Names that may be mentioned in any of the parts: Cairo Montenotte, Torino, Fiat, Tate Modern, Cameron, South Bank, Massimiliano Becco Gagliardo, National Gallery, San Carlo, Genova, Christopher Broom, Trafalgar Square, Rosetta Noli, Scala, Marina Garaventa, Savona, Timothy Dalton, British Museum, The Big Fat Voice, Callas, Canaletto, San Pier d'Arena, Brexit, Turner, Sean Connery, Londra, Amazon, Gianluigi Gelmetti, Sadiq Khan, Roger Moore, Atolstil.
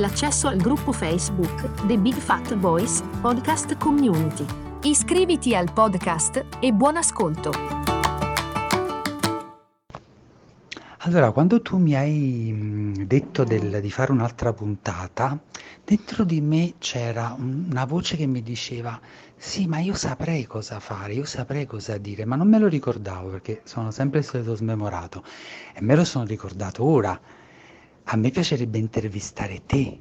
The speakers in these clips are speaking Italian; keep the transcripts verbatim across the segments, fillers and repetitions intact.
l'accesso al gruppo Facebook The Big Fat Voice Podcast Community. Iscriviti al podcast e buon ascolto. Allora, quando tu mi hai detto del, di fare un'altra puntata, dentro di me c'era una voce che mi diceva sì, ma io saprei cosa fare, io saprei cosa dire, ma non me lo ricordavo perché sono sempre stato smemorato e me lo sono ricordato ora. A me piacerebbe intervistare te,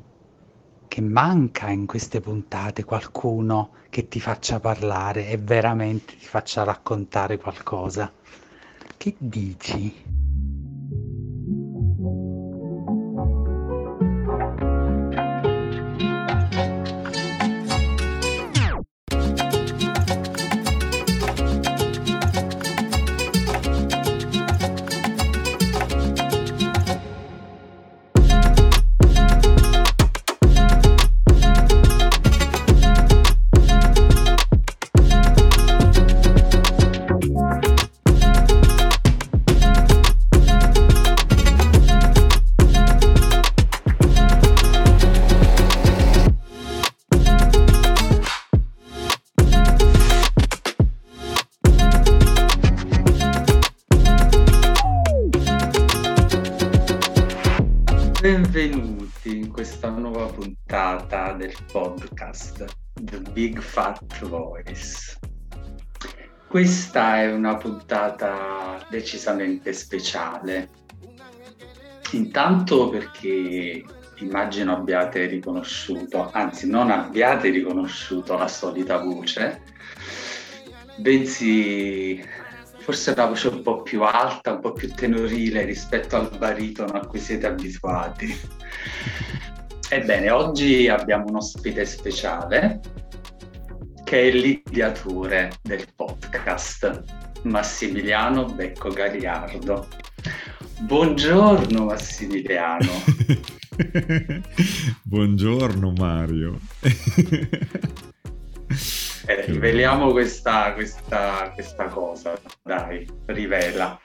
che manca in queste puntate qualcuno che ti faccia parlare e veramente ti faccia raccontare qualcosa. Che dici? Del podcast The Big Fat Voice. Questa è una puntata decisamente speciale, intanto perché immagino abbiate riconosciuto, anzi non abbiate riconosciuto la solita voce, bensì forse una voce un po' più alta, un po' più tenorile rispetto al baritono a cui siete abituati. Ebbene, oggi abbiamo un ospite speciale che è l'ideatore del podcast, Massimiliano Becco Gagliardo. Buongiorno Massimiliano. Buongiorno Mario. Eh, riveliamo questa, questa, questa cosa, dai, rivela.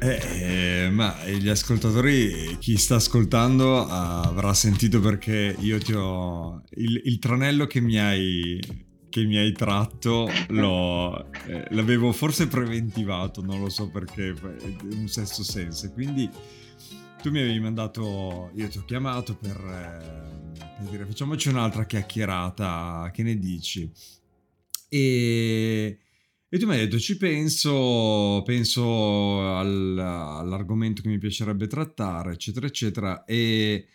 Eh, eh, ma gli ascoltatori, chi sta ascoltando avrà sentito perché io ti ho il, il tranello che mi hai che mi hai tratto l'ho, eh, l'avevo forse preventivato, non lo so perché, un sesto senso, quindi tu mi avevi mandato, io ti ho chiamato per, eh, per dire facciamoci un'altra chiacchierata, che ne dici? E E tu mi hai detto, ci penso, penso al, all'argomento che mi piacerebbe trattare, eccetera, eccetera. E,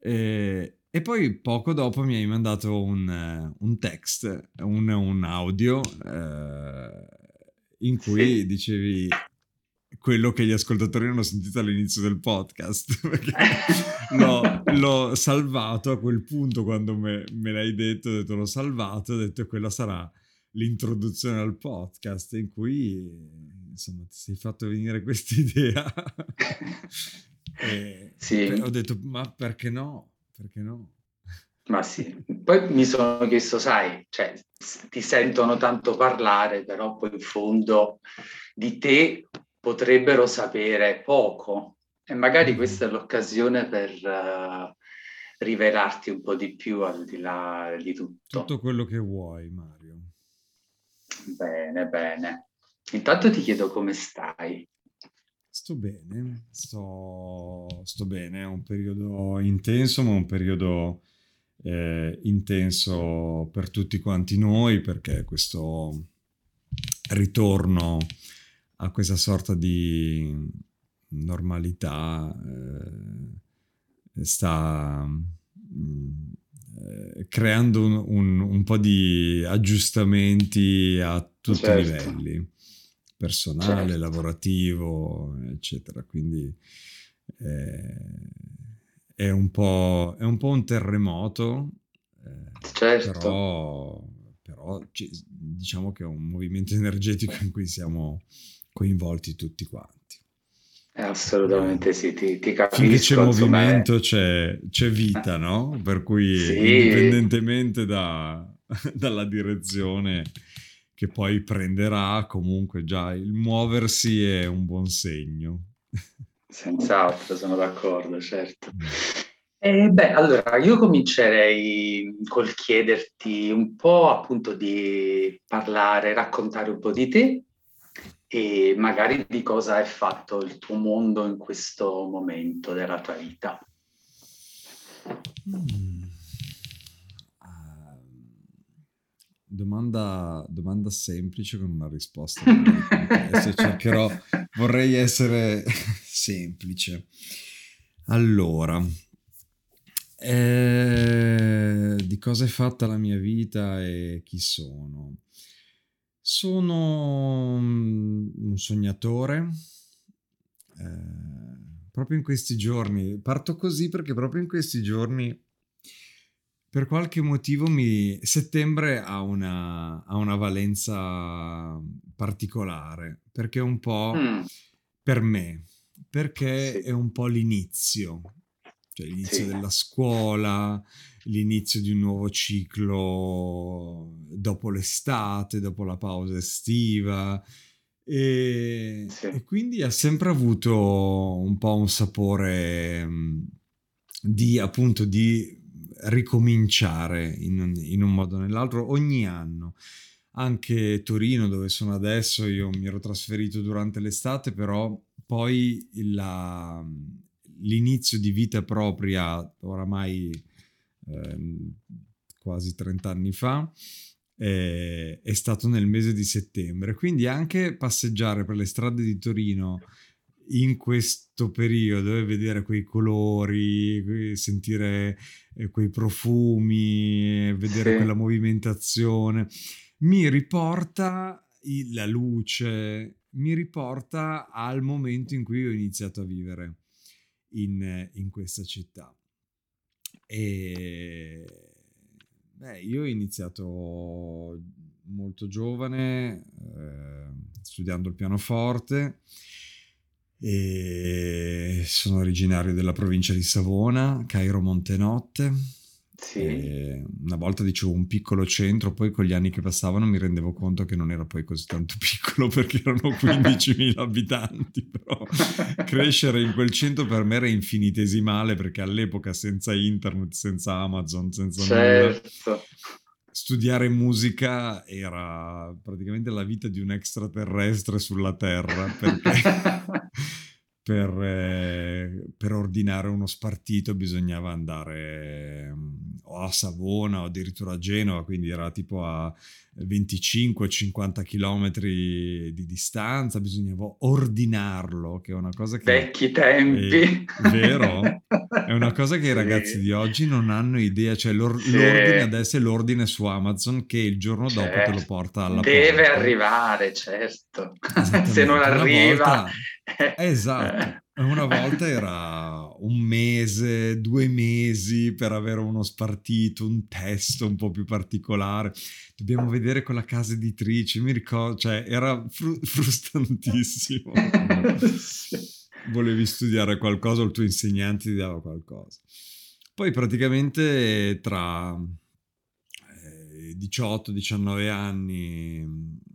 e, e poi poco dopo mi hai mandato un, un text, un, un audio, eh, in cui sì, dicevi quello che gli ascoltatori non hanno sentito all'inizio del podcast, perché l'ho, l'ho salvato a quel punto quando me, me l'hai detto, ho detto l'ho salvato, ho detto quella sarà l'introduzione al podcast in cui insomma ti sei fatto venire quest'idea. E sì, ho detto ma perché no? Perché no? Ma sì, poi mi sono chiesto, sai, cioè ti sentono tanto parlare, però poi in fondo di te potrebbero sapere poco e magari questa è l'occasione per uh, rivelarti un po' di più al di là di tutto. Tutto quello che vuoi, Mario. Bene, bene. Intanto ti chiedo come stai. Sto bene, sto, sto bene. È un periodo intenso, ma un periodo eh, intenso per tutti quanti noi, perché questo ritorno a questa sorta di normalità eh, sta... Mh, creando un, un, un po' di aggiustamenti a tutti, certo, i livelli, personale, certo, lavorativo, eccetera. Quindi eh, è un po', è un po' un terremoto, eh, certo. però, però c- diciamo che è un movimento energetico in cui siamo coinvolti tutti quanti. Eh, assolutamente eh, sì, ti, ti capisco. Finché c'è movimento è... c'è, c'è vita, no? Per cui sì. indipendentemente da, dalla direzione che poi prenderà, comunque già il muoversi è un buon segno. Senz'altro, sono d'accordo, certo. Eh, beh, allora io comincerei col chiederti un po' appunto di parlare, raccontare un po' di te e magari di cosa è fatto il tuo mondo in questo momento della tua vita. Mm. Domanda, domanda semplice con una risposta. Adesso cercherò, vorrei essere semplice. Allora, eh, di cosa è fatta la mia vita e chi sono? Sono un sognatore. Eh, proprio in questi giorni, parto così perché proprio in questi giorni per qualche motivo mi... settembre ha una, ha una valenza particolare, perché è un po' mm. per me, perché sì. è un po' l'inizio, cioè l'inizio sì. della scuola, l'inizio di un nuovo ciclo dopo l'estate, dopo la pausa estiva, e, sì. e quindi ha sempre avuto un po' un sapore di, appunto, di... ricominciare in un, in un modo o nell'altro ogni anno. Anche Torino, dove sono adesso, io mi ero trasferito durante l'estate, però poi la, l'inizio di vita propria oramai eh, quasi trent'anni fa eh, è stato nel mese di settembre, quindi anche passeggiare per le strade di Torino in questo periodo e vedere quei colori, sentire quei profumi, vedere sì. quella movimentazione mi riporta il, la luce, mi riporta al momento in cui ho iniziato a vivere in, in questa città. E beh, io ho iniziato molto giovane eh, studiando il pianoforte. E sono originario della provincia di Savona, Cairo Montenotte. Sì. E una volta dicevo un piccolo centro, poi con gli anni che passavano mi rendevo conto che non era poi così tanto piccolo, perché erano quindicimila abitanti, però crescere in quel centro per me era infinitesimale, perché all'epoca senza internet, senza Amazon, senza certo. nulla. Studiare musica era praticamente la vita di un extraterrestre sulla Terra, perché per, eh, per ordinare uno spartito bisognava andare o a Savona o addirittura a Genova, quindi era tipo a venticinque cinquanta chilometri di distanza, bisognava ordinarlo, che è una cosa che... Vecchi tempi! È vero? È una cosa che sì. i ragazzi di oggi non hanno idea, cioè l'or- sì. l'ordine adesso è l'ordine su Amazon che il giorno dopo certo. te lo porta alla Deve porta. Deve arrivare, certo. Se non una arriva... Volta... Esatto. Una volta era un mese, due mesi per avere uno spartito, un testo un po' più particolare. Dobbiamo vedere con la casa editrice, mi ricordo, cioè era fru- frustantissimo. Volevi studiare qualcosa o il tuo insegnante ti dava qualcosa. Poi praticamente tra diciotto diciannove anni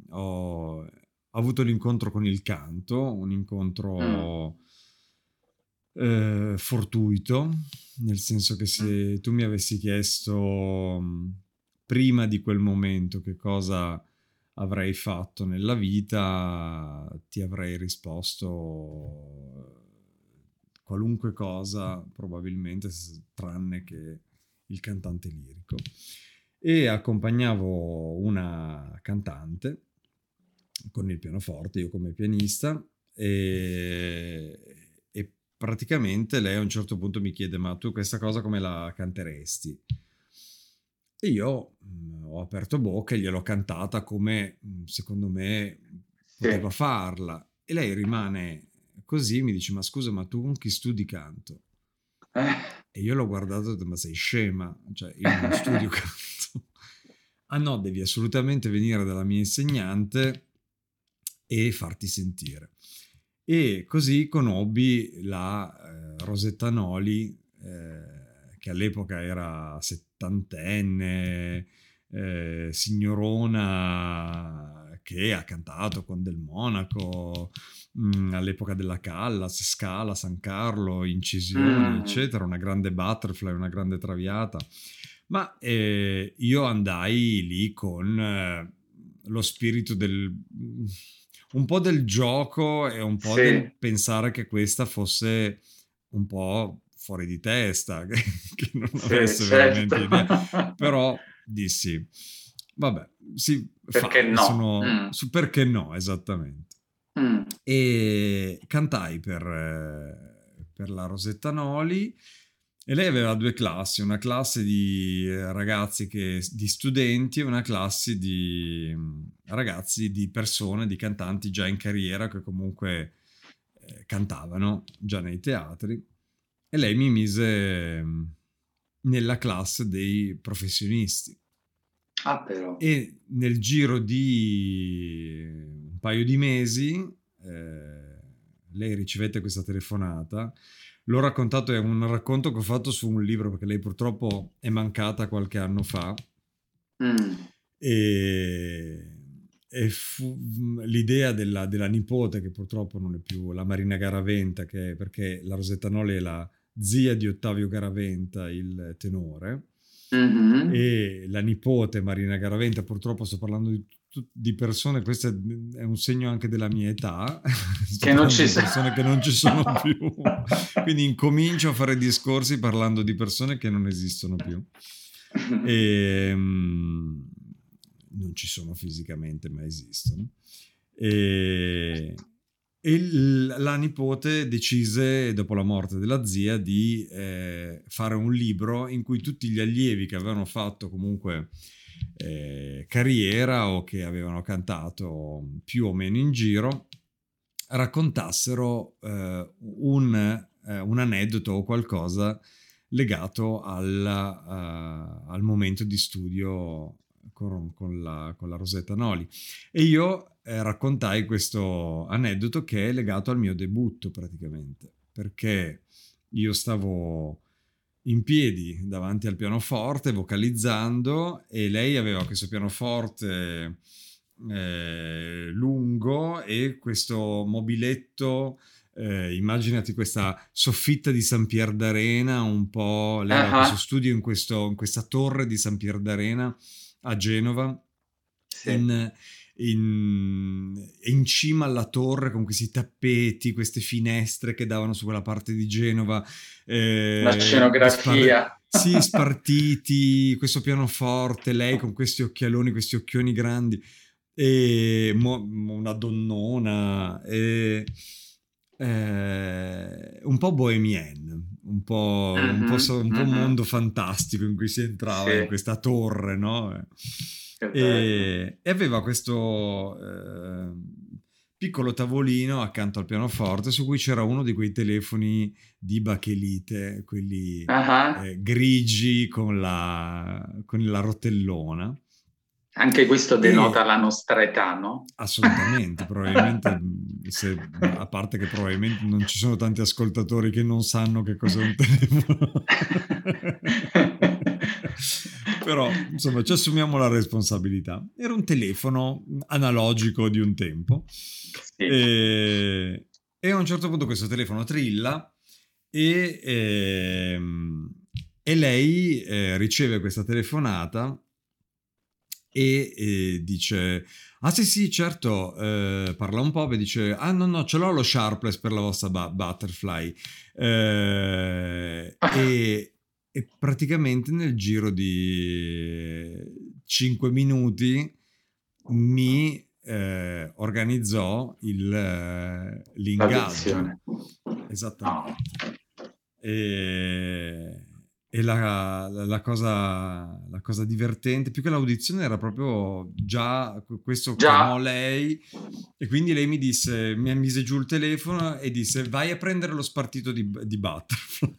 ho avuto l'incontro con il canto, un incontro... Mm. Eh, fortuito, nel senso che se tu mi avessi chiesto prima di quel momento che cosa avrei fatto nella vita, ti avrei risposto qualunque cosa, probabilmente, tranne che il cantante lirico. E accompagnavo una cantante con il pianoforte, io come pianista, e praticamente lei a un certo punto mi chiede: ma tu questa cosa come la canteresti? E io mh, ho aperto bocca e gliel'ho cantata come mh, secondo me poteva farla, e lei rimane così, mi dice: ma scusa, ma tu con chi studi canto? E io l'ho guardato e ho detto, ma sei scema, cioè io non studio canto. Ah no, devi assolutamente venire dalla mia insegnante e farti sentire. E così conobbi la eh, Rosetta Noli, eh, che all'epoca era settantenne, eh, signorona, che ha cantato con del Monaco, mh, all'epoca della Callas, Scala, San Carlo, incisioni, mm. eccetera, una grande butterfly, una grande traviata. Ma eh, io andai lì con eh, lo spirito del... un po' del gioco e un po' sì. del pensare che questa fosse un po' fuori di testa, che, che non sì, avesse certo. veramente idea. Però dissi, vabbè, sì, perché fa, no? Sono, mm. su perché no, esattamente. Mm. E cantai per, per la Rosetta Noli, e lei aveva due classi, una classe di ragazzi, che, di studenti, e una classe di ragazzi, di persone, di cantanti già in carriera, che comunque eh, cantavano già nei teatri. E lei mi mise nella classe dei professionisti. Ah, però. E nel giro di un paio di mesi eh, lei ricevette questa telefonata. L'ho raccontato, è un racconto che ho fatto su un libro, perché lei purtroppo è mancata qualche anno fa. Mm. E, e fu, l'idea della, della nipote, che purtroppo non è più, la Marina Garaventa, che, perché la Rosetta Noli è la zia di Ottavio Garaventa, il tenore, mm-hmm. e la nipote Marina Garaventa, purtroppo sto parlando di di persone, questo è un segno anche della mia età, che non ci persone che non ci sono più, quindi incomincio a fare discorsi parlando di persone che non esistono più e um, non ci sono fisicamente, ma esistono. E, e la nipote decise, dopo la morte della zia, di eh, fare un libro in cui tutti gli allievi che avevano fatto comunque Eh, carriera, o che avevano cantato più o meno in giro, raccontassero eh, un, eh, un aneddoto o qualcosa legato al, uh, al momento di studio con, con, la, con la Rosetta Noli. E io eh, raccontai questo aneddoto, che è legato al mio debutto praticamente, perché io stavo in piedi davanti al pianoforte vocalizzando, e lei aveva questo pianoforte eh, lungo e questo mobiletto, eh, immaginati questa soffitta di San Pier d'Arena, un po' lei uh-huh. aveva questo studio in, questo, in questa torre di San Pier d'Arena a Genova, sì. in, in, in cima alla torre, con questi tappeti, queste finestre che davano su quella parte di Genova, eh, la scenografia, spar- sì, spartiti, questo pianoforte, lei con questi occhialoni, questi occhioni grandi, e mo- una donnona, e, eh, un po' bohemienne, un po' mm-hmm, un, po so- un mm-hmm. po' mondo fantastico in cui si entrava, sì. in questa torre, no? E, e aveva questo eh, piccolo tavolino accanto al pianoforte, su cui c'era uno di quei telefoni di bachelite, quelli uh-huh. eh, grigi con la, con la rotellona. Anche questo denota e... la nostra età, no? Assolutamente, probabilmente, se, a parte che probabilmente non ci sono tanti ascoltatori che non sanno che cos'è un telefono. Però, insomma, ci assumiamo la responsabilità. Era un telefono analogico di un tempo. Sì. E, e a un certo punto questo telefono trilla e, e, e lei eh, riceve questa telefonata e, e dice «Ah sì, sì, certo», eh, parla un po' e dice «Ah no, no, ce l'ho lo sharpless per la vostra ba- butterfly». Eh, ah. E... E praticamente nel giro di cinque minuti mi eh, organizzò il, eh, l'ingaggio. Esattamente. Oh. E, e la, la, la, cosa, la cosa divertente, più che l'audizione, era proprio già questo chiamò lei. E quindi lei mi disse, mi mise giù il telefono e disse «Vai a prendere lo spartito di, di Butterfly».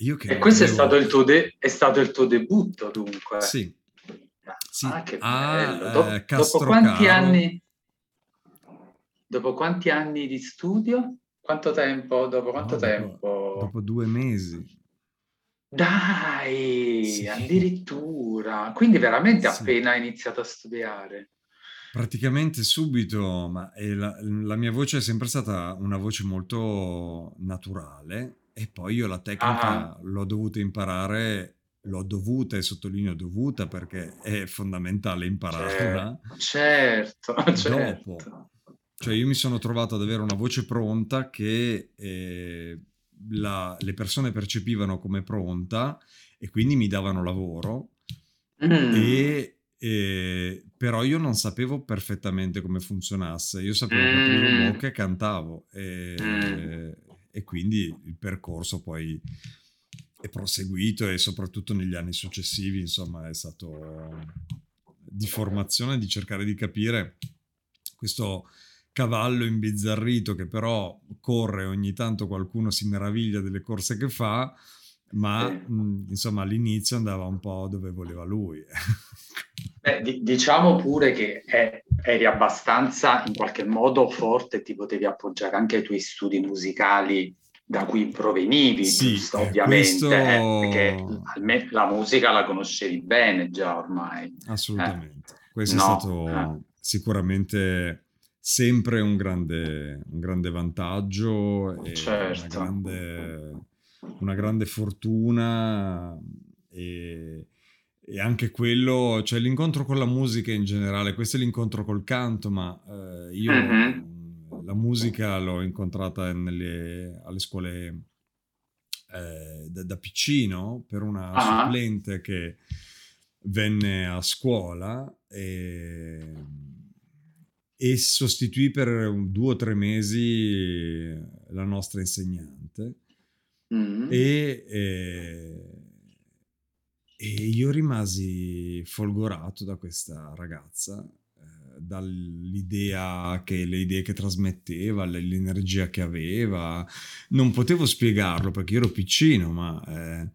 Io che e questo avevo... è, stato il tuo de- è stato il tuo debutto, dunque. Sì. Sì. Ah, che bello. Ah, Do- eh, dopo quanti anni... Dopo quanti anni di studio? Quanto tempo? Dopo quanto no, dopo, tempo? Dopo due mesi. Dai, sì. Addirittura. Quindi veramente sì. Appena iniziato a studiare. Praticamente subito, ma è la, la mia voce è sempre stata una voce molto naturale e poi io la tecnica ah. l'ho dovuta imparare, l'ho dovuta e sottolineo dovuta perché è fondamentale impararla. Certo, certo. Dopo. Cioè io mi sono trovato ad avere una voce pronta che eh, la, le persone percepivano come pronta e quindi mi davano lavoro mm. e, e però io non sapevo perfettamente come funzionasse, io sapevo che aprivo bocca e cantavo e, mm. e quindi il percorso poi è proseguito e soprattutto negli anni successivi insomma è stato di formazione, di cercare di capire questo cavallo imbizzarrito che però corre, ogni tanto qualcuno si meraviglia delle corse che fa, ma eh. mh, insomma all'inizio andava un po' dove voleva lui. Beh, d- diciamo pure che è, eri abbastanza in qualche modo forte, ti potevi appoggiare anche ai tuoi studi musicali da cui provenivi, sì, giusto, eh, ovviamente, questo... eh, perché almeno la musica la conoscevi bene già ormai. Assolutamente, eh. questo no. è stato eh. sicuramente... sempre un grande, un grande vantaggio e certo. una, grande, una grande fortuna e, e anche quello, cioè l'incontro con la musica in generale, questo è l'incontro col canto, ma eh, io uh-huh. la musica l'ho incontrata nelle, alle scuole eh, da, da piccino per una uh-huh. supplente che venne a scuola e... e sostituì per un, due o tre mesi la nostra insegnante mm. e, e, e io rimasi folgorato da questa ragazza, eh, dall'idea che le idee che trasmetteva, l'energia che aveva. Non potevo spiegarlo perché io ero piccino, ma... Eh,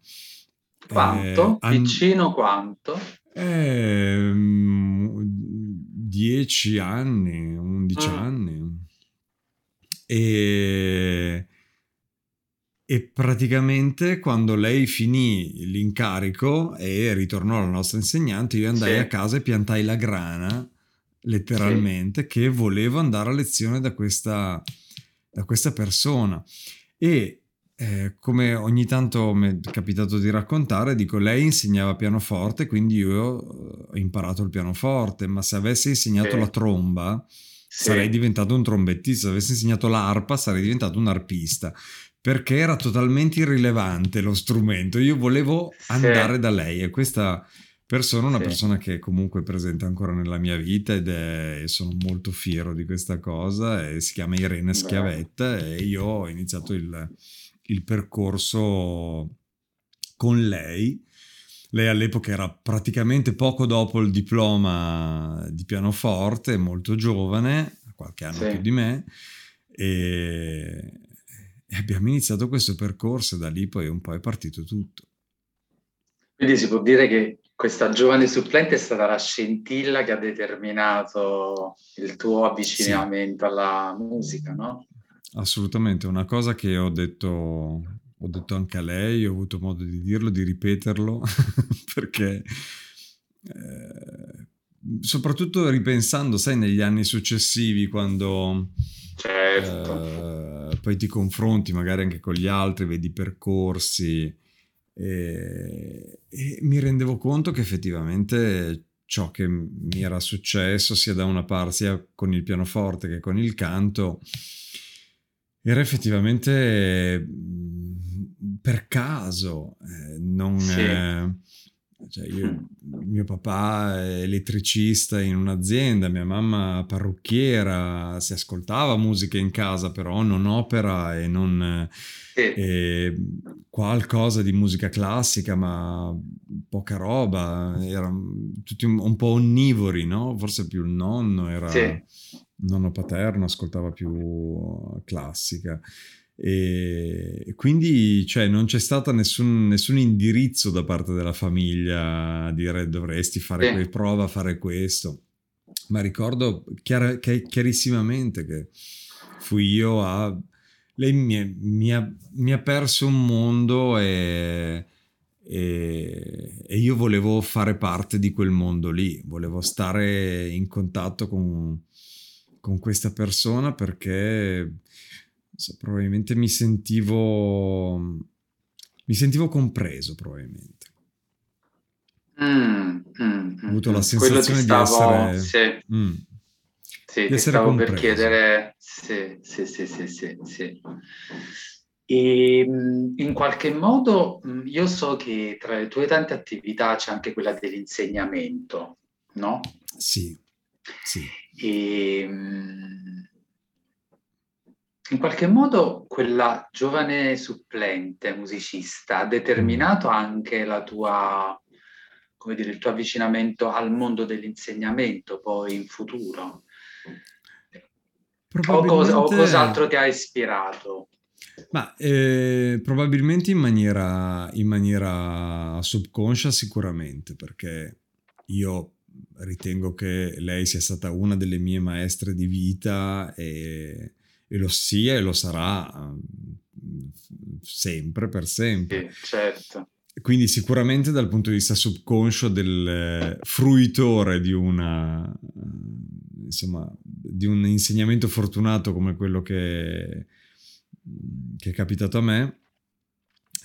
quanto? Eh, piccino an- quanto? Eh, dieci anni, undici mm. anni e, e praticamente quando lei finì l'incarico e ritornò alla nostra insegnante io andai sì. a casa e piantai la grana letteralmente sì. che volevo andare a lezione da questa, da questa persona e Eh, come ogni tanto mi è capitato di raccontare, dico lei insegnava pianoforte, quindi io ho imparato il pianoforte, ma se avessi insegnato sì. la tromba sì. sarei diventato un trombettista, se avessi insegnato l'arpa sarei diventato un arpista, perché era totalmente irrilevante lo strumento, io volevo andare sì. da lei e questa persona è una sì. persona che comunque è presente ancora nella mia vita ed è, sono molto fiero di questa cosa e si chiama Irene Schiavetta e io ho iniziato il il percorso con lei. Lei all'epoca era praticamente poco dopo il diploma di pianoforte, molto giovane, qualche anno sì. più di me, e... e abbiamo iniziato questo percorso e da lì poi un po' è partito tutto. Quindi si può dire che questa giovane supplente è stata la scintilla che ha determinato il tuo avvicinamento sì. alla musica, no? Assolutamente, una cosa che ho detto, ho detto anche a lei, ho avuto modo di dirlo, di ripeterlo, perché eh, soprattutto ripensando, sai, negli anni successivi quando certo. eh, poi ti confronti magari anche con gli altri, vedi percorsi e, e mi rendevo conto che effettivamente ciò che mi era successo sia da una parte, sia con il pianoforte che con il canto, era effettivamente per caso, eh, non sì. eh, cioè io, mio papà è elettricista in un'azienda, mia mamma parrucchiera, si ascoltava musica in casa però non opera e non sì. eh, qualcosa di musica classica ma poca roba, erano tutti un, un po' onnivori, no? Forse più il nonno era... Sì. nonno paterno ascoltava più classica E quindi, cioè, non c'è stato nessun, nessun indirizzo da parte della famiglia a dire dovresti fare que- prova a fare questo. Ma ricordo chiar- chiarissimamente che fui io a... Lei mi, è, mi, ha, mi ha perso un mondo e, e, e io volevo fare parte di quel mondo lì, volevo stare in contatto con, con questa persona perché so, probabilmente mi sentivo, mi sentivo compreso probabilmente. Mm, mm, ho avuto mm, la sensazione stavo, di essere... Sì. Mm, Sì, ti stavo compreso. Per chiedere, sì, sì, sì, sì, sì, sì. E in qualche modo io so che tra le tue tante attività c'è anche quella dell'insegnamento, no? Sì, sì. E in qualche modo quella giovane supplente musicista ha determinato anche la tua, come dire, il tuo avvicinamento al mondo dell'insegnamento poi in futuro. Probabilmente... O, cosa, o cos'altro ti ha ispirato? Ma eh, probabilmente in maniera, in maniera subconscia sicuramente, perché io ritengo che lei sia stata una delle mie maestre di vita e, e lo sia e lo sarà sempre, per sempre. Sì, certo. Quindi sicuramente dal punto di vista subconscio del fruitore di una... insomma, di un insegnamento fortunato come quello che, che è capitato a me,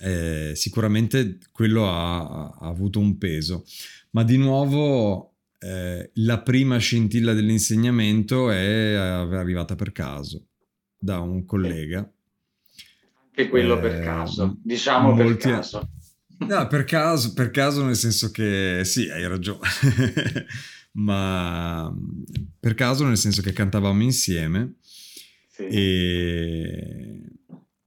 eh, sicuramente quello ha, ha avuto un peso. Ma di nuovo eh, la prima scintilla dell'insegnamento è arrivata per caso, da un collega. Anche quello eh, per caso, diciamo per caso. No, per caso, per caso nel senso che sì, hai ragione. Ma per caso nel senso che cantavamo insieme, sì. e,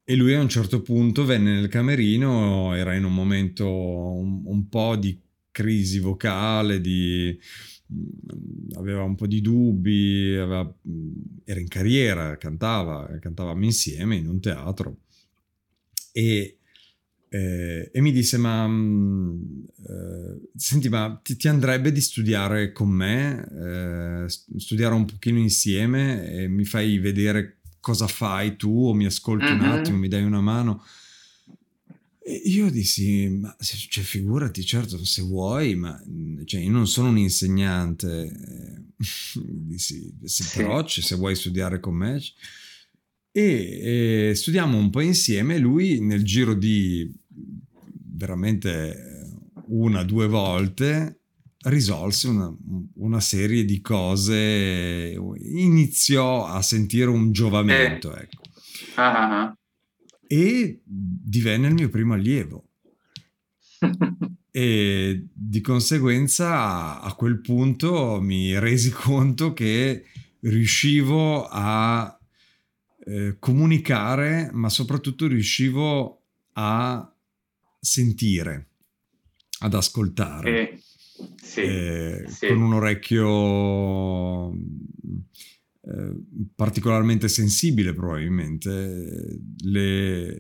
e lui a un certo punto venne nel camerino, era in un momento un, un po' di crisi vocale, di, aveva un po' di dubbi, aveva, era in carriera, cantava, cantavamo insieme in un teatro e Eh, e mi disse, ma eh, senti, ma ti, ti andrebbe di studiare con me, eh, studiare un pochino insieme e mi fai vedere cosa fai tu o mi ascolti uh-huh. un attimo, mi dai una mano? E io dissi, ma cioè, figurati, certo, se vuoi, ma cioè, io non sono un insegnante, dissi, se sì. però cioè, se vuoi studiare con me... E, e studiamo un po' insieme. Lui nel giro di veramente una due volte risolse una, una serie di cose, iniziò a sentire un giovamento, ecco. Ah, ah. E divenne il mio primo allievo e di conseguenza a quel punto mi resi conto che riuscivo a Eh, comunicare, ma soprattutto riuscivo a sentire, ad ascoltare, sì, sì, eh, sì. con un orecchio eh, particolarmente sensibile probabilmente le,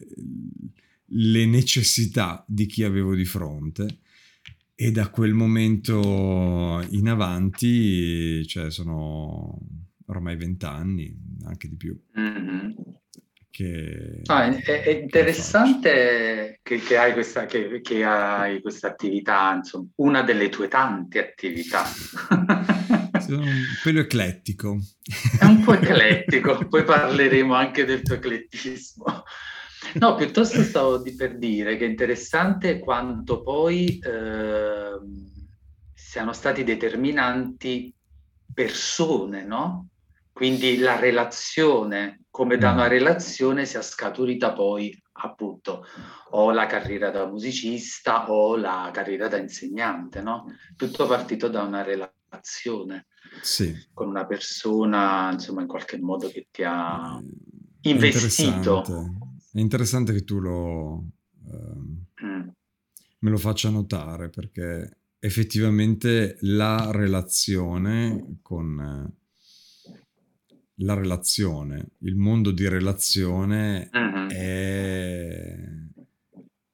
le necessità di chi avevo di fronte. E da quel momento in avanti, cioè, sono ormai vent'anni, anche di più. Mm-hmm. Che, ah, è, è interessante che, che, hai questa, che, che hai questa attività, insomma, una delle tue tante attività. Sono un pelo eclettico. È un po' eclettico, poi parleremo anche del tuo eclettismo. No, piuttosto stavo di per dire che è interessante quanto poi eh, siano stati determinanti persone, no? Quindi la relazione, come da una relazione sia scaturita poi appunto o la carriera da musicista o la carriera da insegnante, no? Tutto partito da una relazione, sì. Con una persona, insomma, in qualche modo che ti ha investito. Interessante. È interessante che tu lo ehm, mm. me lo faccia notare, perché effettivamente la relazione con... la relazione, il mondo di relazione uh-huh. è,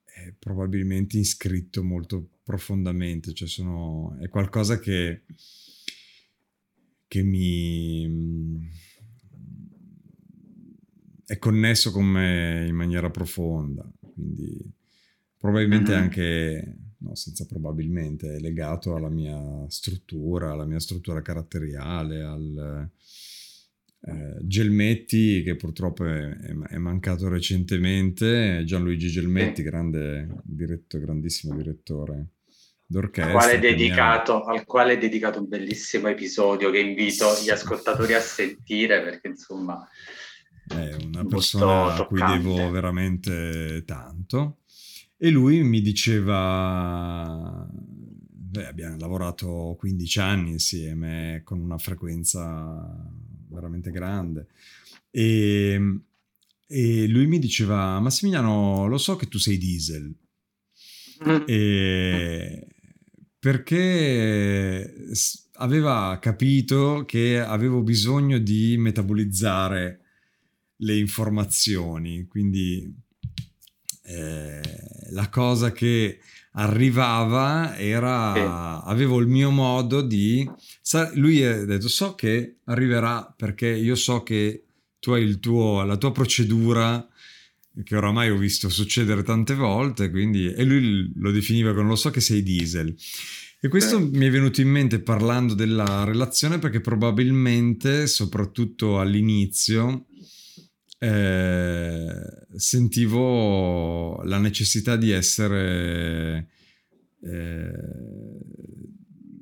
è probabilmente iscritto molto profondamente, cioè sono, è qualcosa che, che mi è connesso con me in maniera profonda, quindi probabilmente uh-huh. anche, no, senza probabilmente, è legato alla mia struttura, alla mia struttura caratteriale, al... Eh, Gelmetti, che purtroppo è, è mancato recentemente, Gianluigi Gelmetti, sì. grande diretto, grandissimo direttore d'orchestra, quale è dedicato, ha... al quale è dedicato un bellissimo episodio che invito sì. gli ascoltatori a sentire, perché insomma è una persona a cui devo veramente tanto. E lui mi diceva, beh, abbiamo lavorato quindici anni insieme con una frequenza veramente grande, e, e lui mi diceva: Massimiliano, lo so che tu sei diesel, e perché aveva capito che avevo bisogno di metabolizzare le informazioni, quindi eh, la cosa che arrivava era sì. avevo il mio modo di sa, lui ha detto: so che arriverà, perché io so che tu hai il tuo, la tua procedura, che oramai ho visto succedere tante volte, quindi. E lui lo definiva con: lo so che sei diesel. E questo sì. mi è venuto in mente parlando della relazione, perché probabilmente soprattutto all'inizio Eh, sentivo la necessità di essere eh,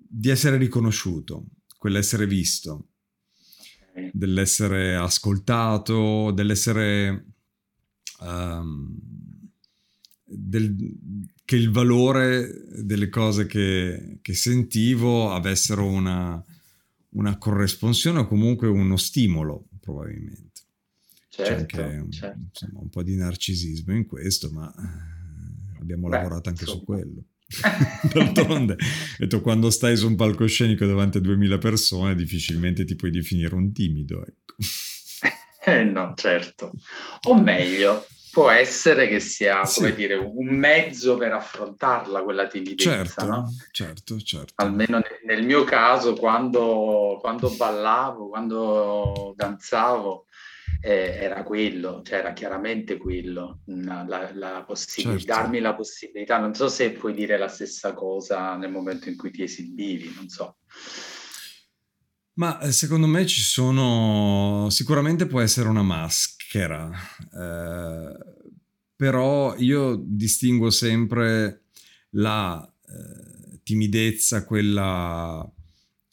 di essere riconosciuto, quell'essere visto, dell'essere ascoltato, dell'essere um, del, che il valore delle cose che, che sentivo avessero una, una corrispondenza o comunque uno stimolo, probabilmente. Certo, c'è anche un, certo. insomma, un po' di narcisismo in questo, ma abbiamo Beh, lavorato anche insomma. su quello. D'altronde, detto, quando stai su un palcoscenico davanti a duemila persone difficilmente ti puoi definire un timido, ecco. Eh no, certo. O meglio, può essere che sia, come sì. dire, un mezzo per affrontarla quella timidezza, certo, no? Certo, certo. Almeno nel mio caso, quando, quando ballavo, quando danzavo, era quello, cioè era chiaramente quello, la, la possibilità, certo. darmi la possibilità. Non so se puoi dire la stessa cosa nel momento in cui ti esibivi, non so. Ma secondo me ci sono, sicuramente può essere una maschera, eh, però io distingo sempre la eh, timidezza, quella...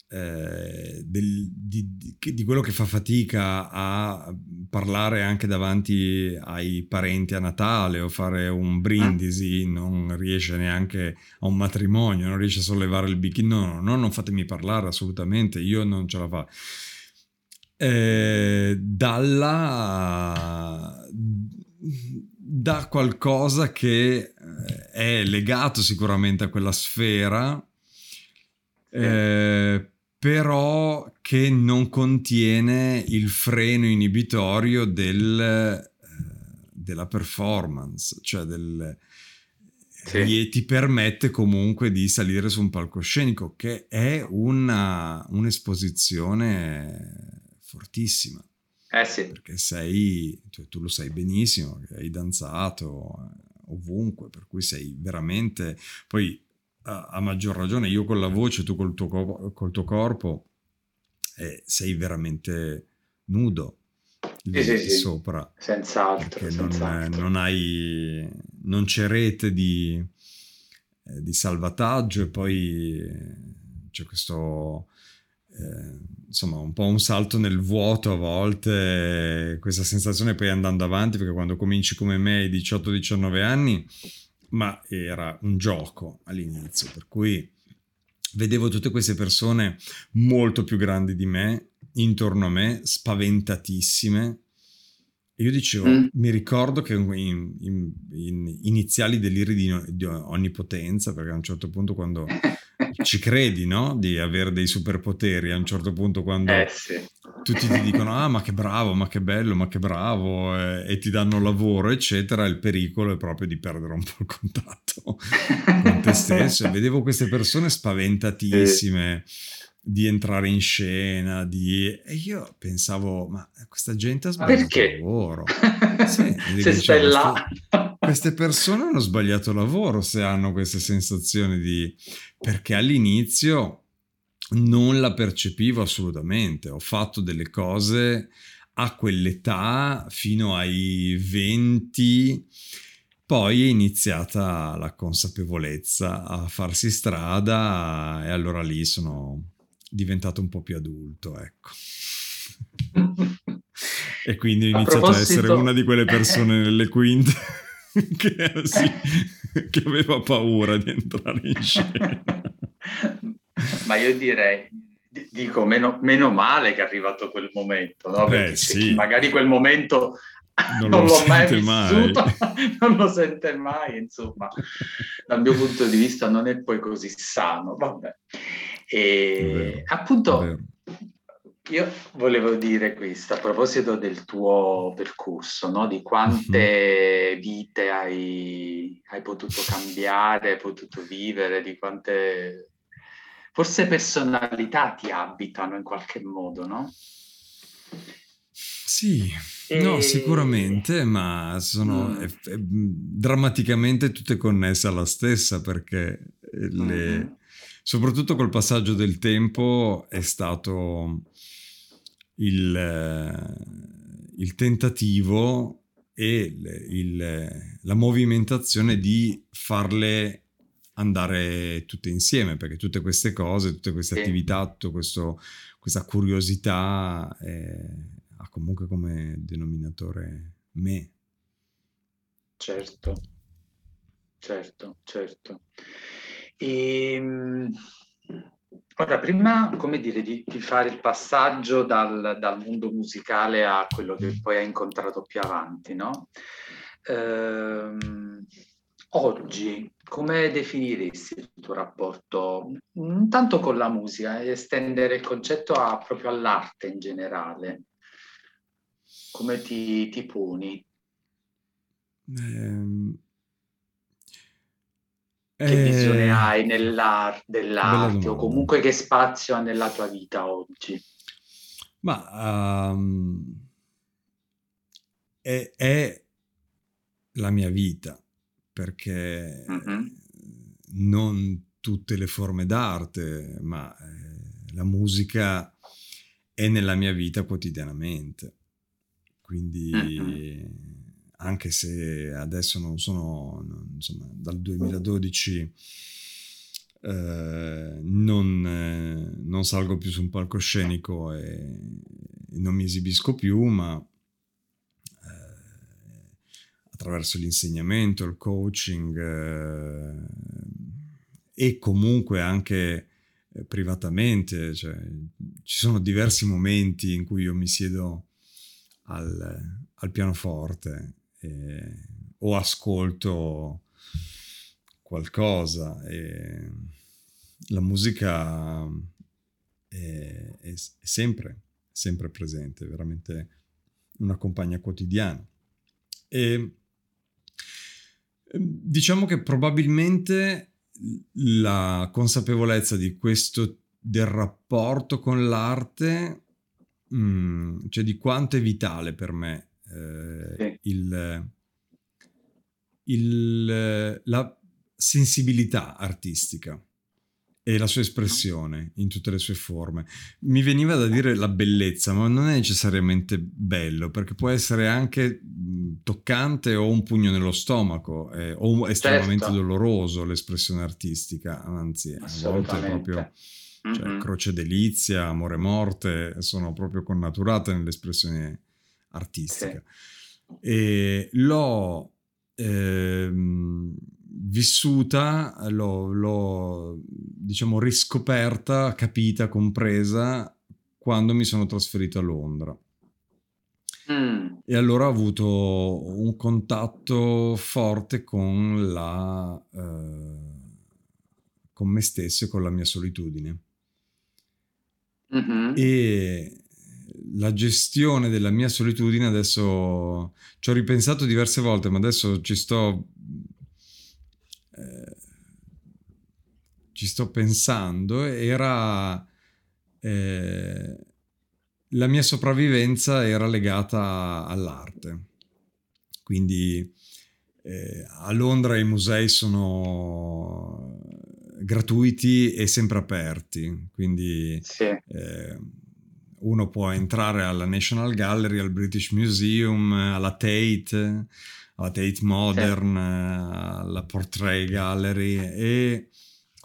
Eh, del, di, di, di quello che fa fatica a parlare anche davanti ai parenti a Natale, o fare un brindisi, non riesce neanche a un matrimonio, non riesce a sollevare il bicchiere, no, no, no, non fatemi parlare assolutamente, io non ce la fa. Eh, dalla da qualcosa che è legato sicuramente a quella sfera, eh, però che non contiene il freno inibitorio del, eh, della performance, cioè del, sì. eh, ti permette comunque di salire su un palcoscenico, che è una, un'esposizione fortissima. Eh sì. Perché sei, cioè, tu lo sai benissimo, hai danzato ovunque, per cui sei veramente... Poi, a maggior ragione, io con la voce, tu col tuo, co- col tuo corpo, eh, sei veramente nudo lì sì, sì, sopra. Senz'altro. senz'altro. Non, non hai, non c'è rete di, eh, di salvataggio, e poi c'è questo, eh, insomma, un po' un salto nel vuoto a volte, questa sensazione, poi andando avanti, perché quando cominci come me ai diciotto diciannove anni... ma era un gioco all'inizio, per cui vedevo tutte queste persone molto più grandi di me, intorno a me, spaventatissime, e io dicevo, mm. mi ricordo che in, in, in iniziali deliri di, di onnipotenza, perché a un certo punto quando ci credi, no? Di avere dei superpoteri, a un certo punto quando eh, sì. tutti ti dicono ah ma che bravo, ma che bello, ma che bravo eh, e ti danno lavoro eccetera. Il pericolo è proprio di perdere un po' il contatto con te stesso. Vedevo queste persone spaventatissime di entrare in scena, di... e io pensavo, ma questa gente ha sbagliato il lavoro. Sì, se stai là. Queste, queste persone hanno sbagliato lavoro se hanno questa sensazione di... Perché all'inizio non la percepivo assolutamente. Ho fatto delle cose a quell'età fino ai venti... Poi è iniziata la consapevolezza a farsi strada e allora lì sono diventato un po' più adulto, ecco. E quindi ho iniziato a, proposito... a essere una di quelle persone nelle quinte che, sì, che aveva paura di entrare in scena. Ma io direi, dico, meno, meno male che è arrivato quel momento, no? Beh, perché sì. Magari quel momento... Non, non l'ho mai vissuto, mai. Non lo sente mai, insomma, dal mio punto di vista non è poi così sano, vabbè. E vero, appunto io volevo dire questo a proposito del tuo percorso, no? Di quante mm-hmm. vite hai, hai potuto cambiare, hai potuto vivere, di quante forse personalità ti abitano in qualche modo, no? Sì, e... no, sicuramente, ma sono mm. è, è, drammaticamente tutte connesse alla stessa, perché le, mm-hmm. soprattutto col passaggio del tempo è stato il, il tentativo e il, il, la movimentazione di farle andare tutte insieme, perché tutte queste cose, tutte queste sì. attività, tutto questo, questa curiosità... Eh, comunque come denominatore me. Certo, certo, certo. E, ora, prima, come dire, di, di fare il passaggio dal, dal mondo musicale a quello che poi hai incontrato più avanti, no? Ehm, oggi, come definiresti il tuo rapporto, non tanto con la musica, estendere il concetto a, proprio all'arte in generale? Come ti, ti poni? Eh, che eh, visione hai nell'ar- dell'arte o comunque che spazio ha nella tua vita oggi? Ma um, è, è la mia vita, perché mm-hmm. non tutte le forme d'arte, ma eh, la musica è nella mia vita quotidianamente. Quindi uh-huh. anche se adesso non sono, non, insomma, dal duemiladodici eh, non, eh, non salgo più su un palcoscenico e, e non mi esibisco più, ma eh, attraverso l'insegnamento, il coaching eh, e comunque anche eh, privatamente, cioè, ci sono diversi momenti in cui io mi siedo Al, al pianoforte eh, o ascolto qualcosa e la musica è, è, è sempre sempre presente, veramente una compagna quotidiana. E diciamo che probabilmente la consapevolezza di questo, del rapporto con l'arte, Mm, cioè di quanto è vitale per me eh, sì. il, il, la sensibilità artistica e la sua espressione in tutte le sue forme. Mi veniva da dire la bellezza, ma non è necessariamente bello, perché può essere anche toccante o un pugno nello stomaco eh, o estremamente certo. doloroso l'espressione artistica, anzi a volte è proprio... Cioè, croce delizia, amore morte, sono proprio connaturate nell'espressione artistica. Sì. E l'ho ehm, vissuta, l'ho, l'ho diciamo riscoperta, capita, compresa quando mi sono trasferito a Londra. Mm. E allora ho avuto un contatto forte con la eh, con me stesso e con la mia solitudine. Mm-hmm. E la gestione della mia solitudine adesso ci ho ripensato diverse volte, ma adesso ci sto eh, ci sto pensando, era eh, la mia sopravvivenza era legata all'arte. Quindi eh, a Londra i musei sono gratuiti e sempre aperti, quindi sì. eh, uno può entrare alla National Gallery, al British Museum, alla Tate, alla Tate Modern, sì. alla Portrait Gallery e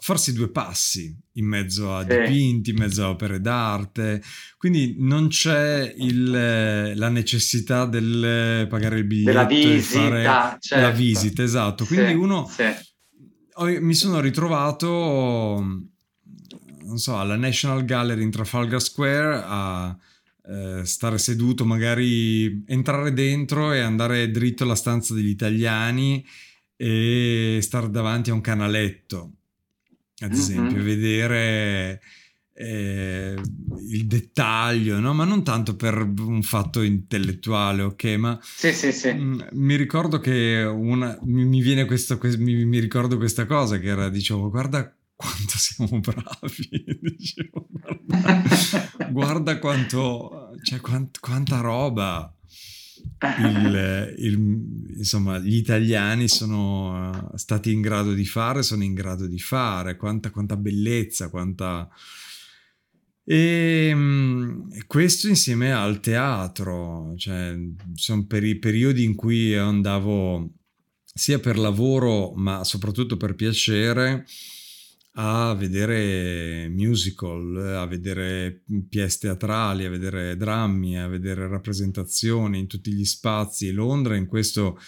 farsi due passi in mezzo a sì. dipinti, in mezzo a opere d'arte. Quindi non c'è il, la necessità del pagare il biglietto, della visita, e fare certo. la visita, esatto. Quindi sì. uno... Sì. Mi sono ritrovato, non so, alla National Gallery in Trafalgar Square a eh, stare seduto, magari entrare dentro e andare dritto alla stanza degli italiani e stare davanti a un Canaletto, ad esempio, mm-hmm. vedere eh, il dettaglio, no? Ma non tanto per un fatto intellettuale, ok? Ma sì, sì, sì. Mh, mi ricordo che una mi, mi viene questa que- mi, mi ricordo questa cosa che era, dicevo, guarda quanto siamo bravi, dicevo, guarda, guarda quanto, cioè quant- quanta roba. Il, il, insomma, gli italiani sono stati in grado di fare, sono in grado di fare, quanta, quanta bellezza, quanta... E questo insieme al teatro, cioè, sono per i periodi in cui andavo sia per lavoro ma soprattutto per piacere a vedere musical, a vedere pièce teatrali, a vedere drammi, a vedere rappresentazioni in tutti gli spazi. Londra in questo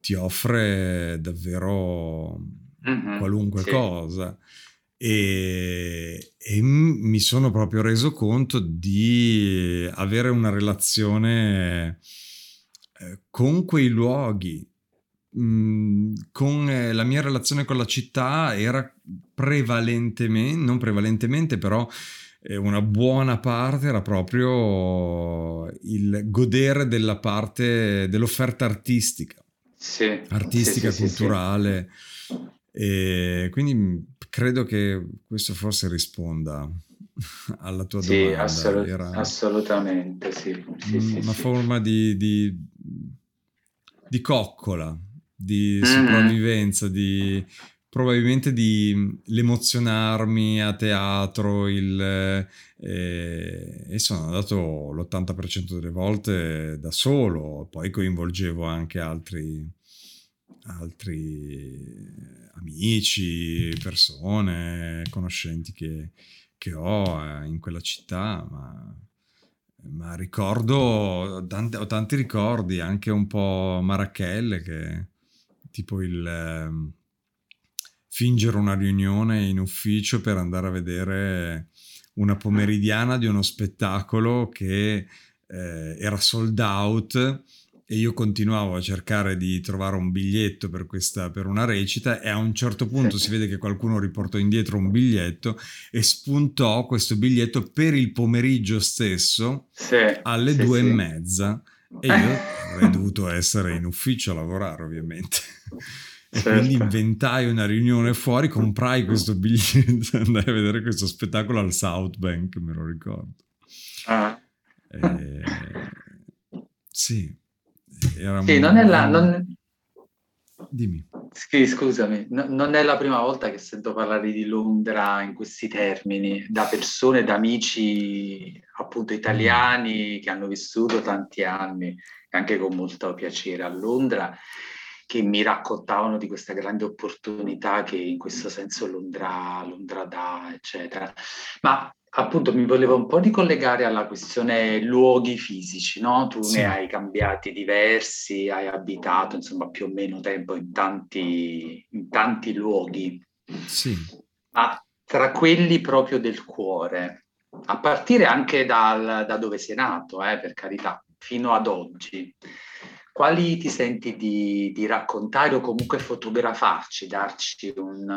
ti offre davvero mm-hmm, qualunque sì. cosa e, e mi sono proprio reso conto di avere una relazione con quei luoghi. Con la mia relazione con la città era prevalentemente, non prevalentemente, però una buona parte era proprio il godere della parte dell'offerta artistica, sì, artistica, sì, sì, culturale. Sì, sì. E quindi credo che questo forse risponda alla tua sì, domanda. Assolut- era assolutamente, sì. Sì, sì, una sì. forma di, di, di coccola. Di sopravvivenza, di probabilmente di l'emozionarmi a teatro, il, eh, e sono andato l'ottanta per cento delle volte da solo, poi coinvolgevo anche altri, altri amici, persone, conoscenti che, che ho in quella città, ma... Ma ricordo, ho tanti, ho tanti ricordi, anche un po' Marachelle, che tipo il eh, fingere una riunione in ufficio per andare a vedere una pomeridiana di uno spettacolo che eh, era sold out e io continuavo a cercare di trovare un biglietto per questa, per una recita, e a un certo punto sì. si vede che qualcuno riportò indietro un biglietto e spuntò questo biglietto per il pomeriggio stesso sì. alle sì, due sì. e mezza, e io avrei dovuto essere in ufficio a lavorare, ovviamente, e certo. quindi inventai una riunione fuori, comprai questo biglietto e andai a vedere questo spettacolo al South Bank, me lo ricordo. ah. e... sì Era sì, non è la, non... Dimmi. Sì, scusami, no, non è la prima volta che sento parlare di Londra in questi termini, da persone, da amici appunto italiani che hanno vissuto tanti anni, anche con molto piacere a Londra, che mi raccontavano di questa grande opportunità che in questo senso Londra, Londra dà, eccetera. Ma appunto mi volevo un po' ricollegare alla questione luoghi fisici, no? Tu sì. ne hai cambiati diversi, hai abitato insomma più o meno tempo in tanti, in tanti luoghi. Sì. Ma tra quelli proprio del cuore, a partire anche dal, da dove sei nato, eh, per carità, fino ad oggi, quali ti senti di, di raccontare o comunque fotografarci, darci un,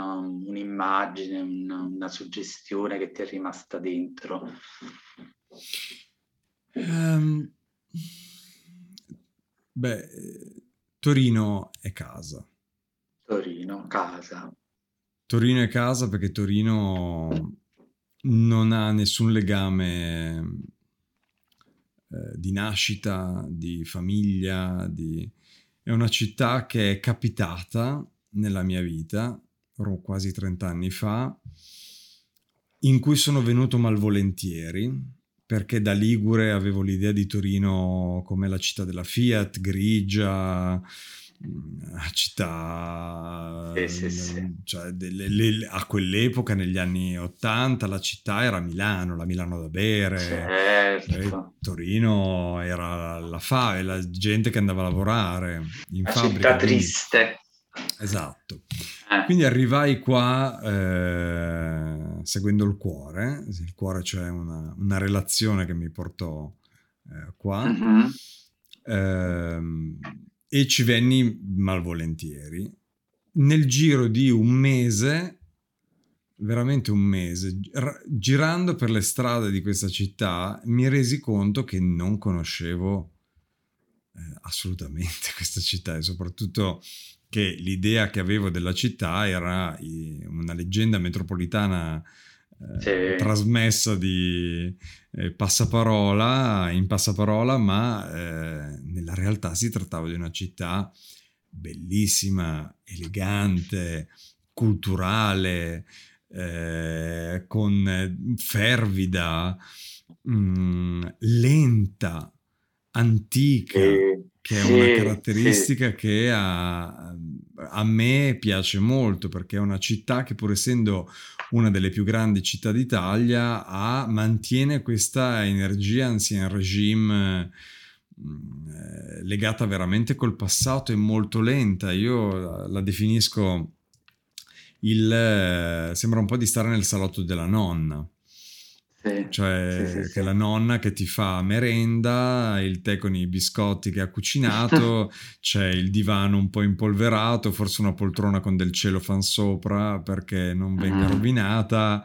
un'immagine, un, una suggestione che ti è rimasta dentro? Um, beh, Torino è casa. Torino, casa. Torino è casa perché Torino non ha nessun legame eh, di nascita, di famiglia, di... È una città che è capitata nella mia vita, quasi trent'anni fa, in cui sono venuto malvolentieri, perché da ligure avevo l'idea di Torino come la città della Fiat, grigia, una città... Sì, sì, sì. Cioè, delle, le, a quell'epoca, negli anni Ottanta, la città era Milano, la Milano da bere. Certo. Torino era la fave, la gente che andava a lavorare in la fabbrica. Città triste. Esatto. Eh. Quindi arrivai qua eh, seguendo il cuore, il cuore cioè una, una relazione che mi portò eh, qua, uh-huh. eh, e ci venni malvolentieri. Nel giro di un mese, veramente un mese, girando per le strade di questa città, mi resi conto che non conoscevo eh, assolutamente questa città e soprattutto... che l'idea che avevo della città era una leggenda metropolitana eh, sì. trasmessa di eh, passaparola in passaparola, ma eh, nella realtà si trattava di una città bellissima, elegante, culturale, eh, con fervida, mh, lenta, antica, sì. che è sì, una caratteristica sì. che a, a me piace molto, perché è una città che, pur essendo una delle più grandi città d'Italia, ha, mantiene questa energia ancien regime eh, legata veramente col passato e molto lenta. Io la, la definisco il... Eh, sembra un po' di stare nel salotto della nonna. Cioè sì, sì, che sì. la nonna che ti fa merenda, il tè con i biscotti che ha cucinato, c'è il divano un po' impolverato, forse una poltrona con del cellophane sopra perché non venga mm. rovinata.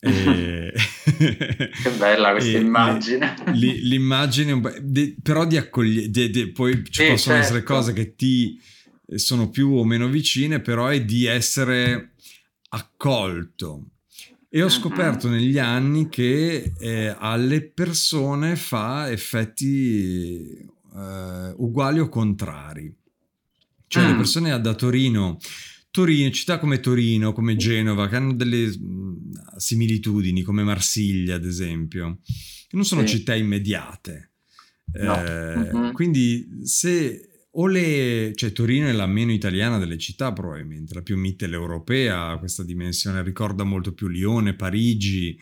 E... che bella questa e, immagine li, l'immagine un po'... de, però di accogliere, poi ci sì, possono certo. essere cose che ti sono più o meno vicine, però è di essere accolto. E ho scoperto negli anni che eh, alle persone fa effetti eh, uguali o contrari. Cioè mm. le persone da Torino, Torino, città come Torino, come Genova, che hanno delle similitudini, come Marsiglia ad esempio, che non sono sì. città immediate. No. Eh, mm-hmm. Quindi se... O le, cioè Torino è la meno italiana delle città probabilmente, la più mitteleuropea, questa dimensione ricorda molto più Lione, Parigi,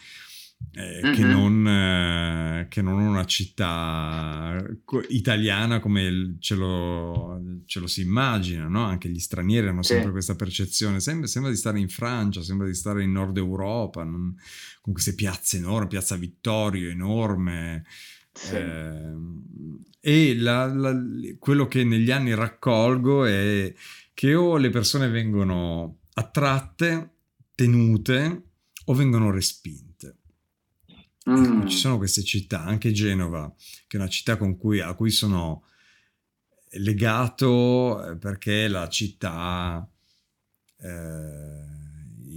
eh, mm-hmm. che non eh, che non una città italiana come ce lo, ce lo si immagina, no? Anche gli stranieri hanno sempre sì. questa percezione, sembra, sembra di stare in Francia, sembra di stare in Nord Europa, non, con queste piazze enormi, Piazza Vittorio enorme. Sì. Eh, e la, la, quello che negli anni raccolgo è che o le persone vengono attratte, tenute, o vengono respinte. Mm. Eh, ci sono queste città, anche Genova, che è una città con cui, a cui sono legato perché è la città eh,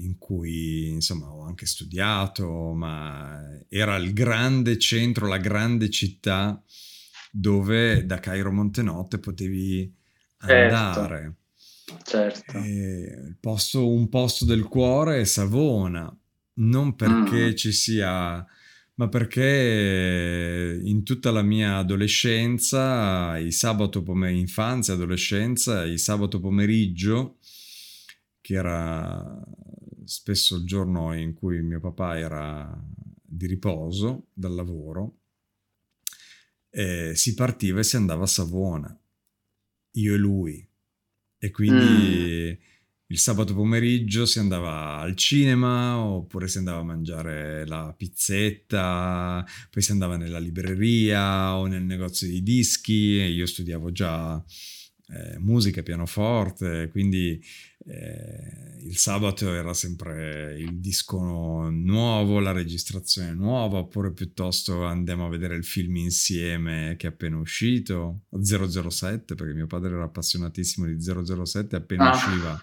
in cui insomma ho anche studiato, ma era il grande centro, la grande città dove da Cairo Montenotte potevi andare. Certo. E il posto, un posto del cuore è Savona, non perché mm. ci sia, ma perché in tutta la mia adolescenza, i sabato pome- infanzia, adolescenza, il sabato pomeriggio, che era spesso il giorno in cui mio papà era di riposo dal lavoro, eh, si partiva e si andava a Savona, io e lui, e quindi mm. il sabato pomeriggio si andava al cinema, oppure si andava a mangiare la pizzetta, poi si andava nella libreria o nel negozio di dischi, e io studiavo già eh, musica, pianoforte, quindi eh, il sabato era sempre il disco nuovo, la registrazione nuova, oppure piuttosto andiamo a vedere il film insieme che è appena uscito, zero zero sette, perché mio padre era appassionatissimo di zero zero sette, appena ah. usciva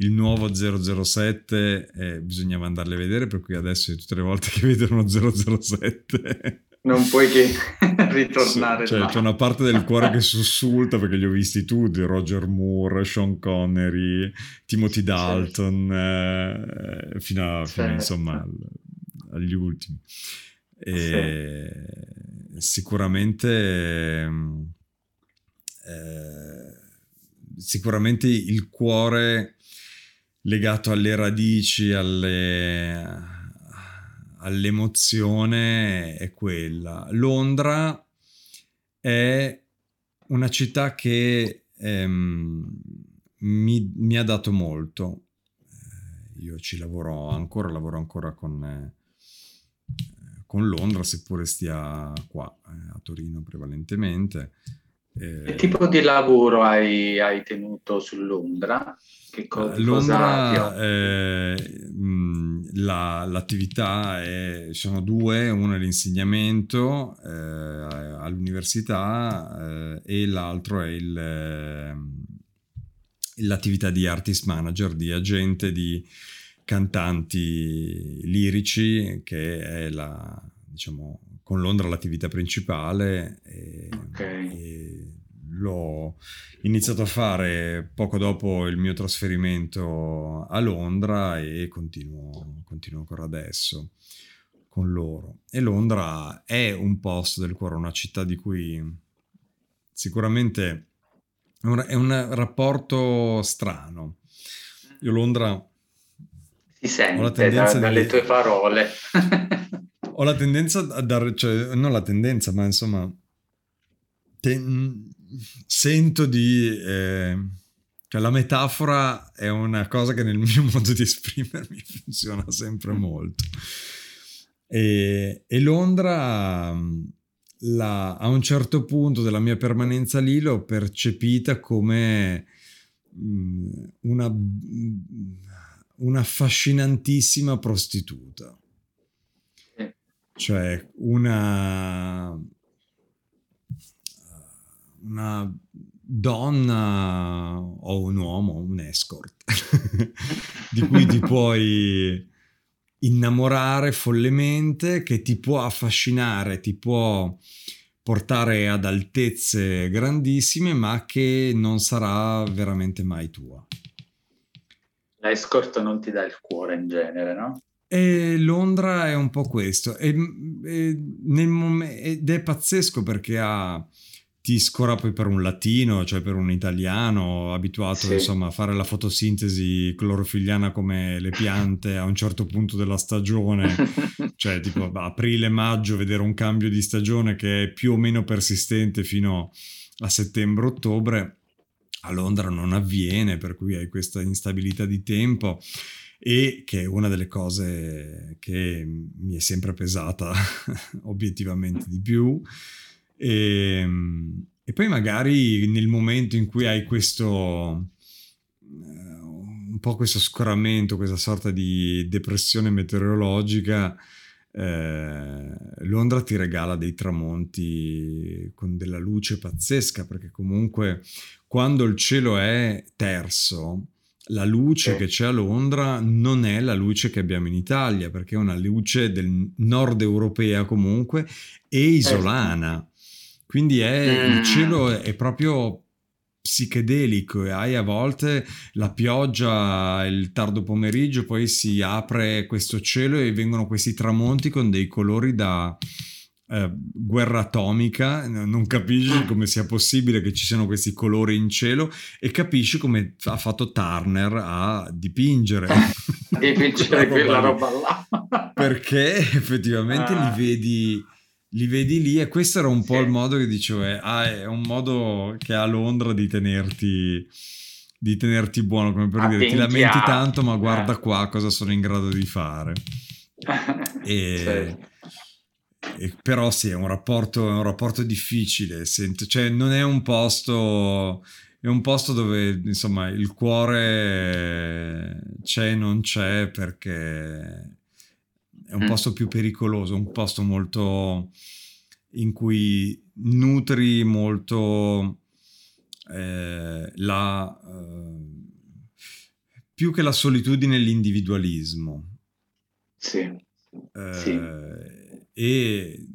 il nuovo zero zero sette eh, bisognava andarle a vedere, per cui adesso tutte le volte che vedo uno zero zero sette non puoi che ritornare. Cioè, c'è una parte del cuore che sussulta, perché li ho visti tutti: Roger Moore, Sean Connery, Timothy Dalton, certo. eh, fino, a, certo. fino insomma agli ultimi. E sì. Sicuramente eh, sicuramente il cuore legato alle radici, alle... all'emozione è quella. Londra è una città che ehm, mi, mi ha dato molto. Eh, io ci lavoro ancora, lavoro ancora con, eh, con Londra, seppure stia qua, eh, a Torino prevalentemente. Eh, che tipo di lavoro hai, hai tenuto su Londra? Che co- Londra, eh, la, l'attività è, sono due, una è l'insegnamento eh, all'università eh, e l'altro è il, eh, l'attività di artist manager, di agente di cantanti lirici, che è la, diciamo, con Londra l'attività principale. E, okay. e l'ho iniziato a fare poco dopo il mio trasferimento a Londra e continuo, continuo ancora adesso con loro. E Londra è un posto del cuore, una città di cui sicuramente è un rapporto strano. Io Londra... Si sente da, di... dalle tue parole. Ho la tendenza a dare, cioè non la tendenza, ma insomma ten, sento di, eh, cioè la metafora è una cosa che nel mio modo di esprimermi funziona sempre molto. E, e Londra, la, a un certo punto della mia permanenza lì, l'ho percepita come mh, una, una affascinantissima prostituta. Cioè una, una donna o un uomo, un escort, di cui ti puoi innamorare follemente, che ti può affascinare, ti può portare ad altezze grandissime, ma che non sarà veramente mai tua. L'escort non ti dà il cuore in genere, no? E Londra è un po' questo, e, e, nel mom- ed è pazzesco, perché ha, ti scora poi per un latino, cioè per un italiano abituato sì. insomma a fare la fotosintesi clorofilliana come le piante a un certo punto della stagione, cioè tipo aprile-maggio, vedere un cambio di stagione che è più o meno persistente fino a settembre-ottobre. A Londra non avviene, per cui hai questa instabilità di tempo, e che è una delle cose che mi è sempre pesata obiettivamente di più. E, e poi magari nel momento in cui hai questo un po' questo scoramento, questa sorta di depressione meteorologica, eh, Londra ti regala dei tramonti con della luce pazzesca, perché comunque quando il cielo è terso, la luce che c'è a Londra non è la luce che abbiamo in Italia, perché è una luce del nord europea comunque, e isolana. Quindi è, il cielo è proprio psichedelico, e hai a volte la pioggia il tardo pomeriggio, poi si apre questo cielo e vengono questi tramonti con dei colori da... Eh, guerra atomica. Non capisci come sia possibile che ci siano questi colori in cielo, e capisci come ha fatto Turner a dipingere dipingere quella roba là, perché effettivamente ah. li vedi li vedi lì, e questo era un sì. po' il modo che dicevo, è, ah, è un modo che ha Londra di tenerti di tenerti buono, come per dire, ti lamenti tanto, ma guarda qua cosa sono in grado di fare. E sì. E però sì, è un rapporto, è un rapporto difficile, sento, cioè non è un posto è un posto dove, insomma, il cuore c'è e non c'è, perché è un posto più pericoloso, un posto molto in cui nutri molto eh, la eh, più che la solitudine, l'individualismo. Sì. Eh, sì. E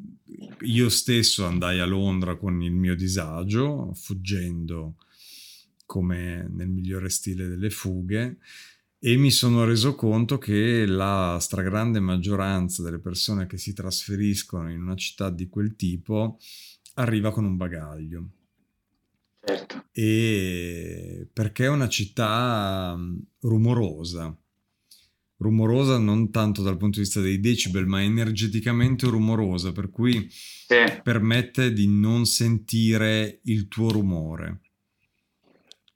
io stesso andai a Londra con il mio disagio, fuggendo come nel migliore stile delle fughe, e mi sono reso conto che la stragrande maggioranza delle persone che si trasferiscono in una città di quel tipo arriva con un bagaglio. Certo. E perché è una città rumorosa, rumorosa non tanto dal punto di vista dei decibel, ma energeticamente rumorosa, per cui sì, permette di non sentire il tuo rumore.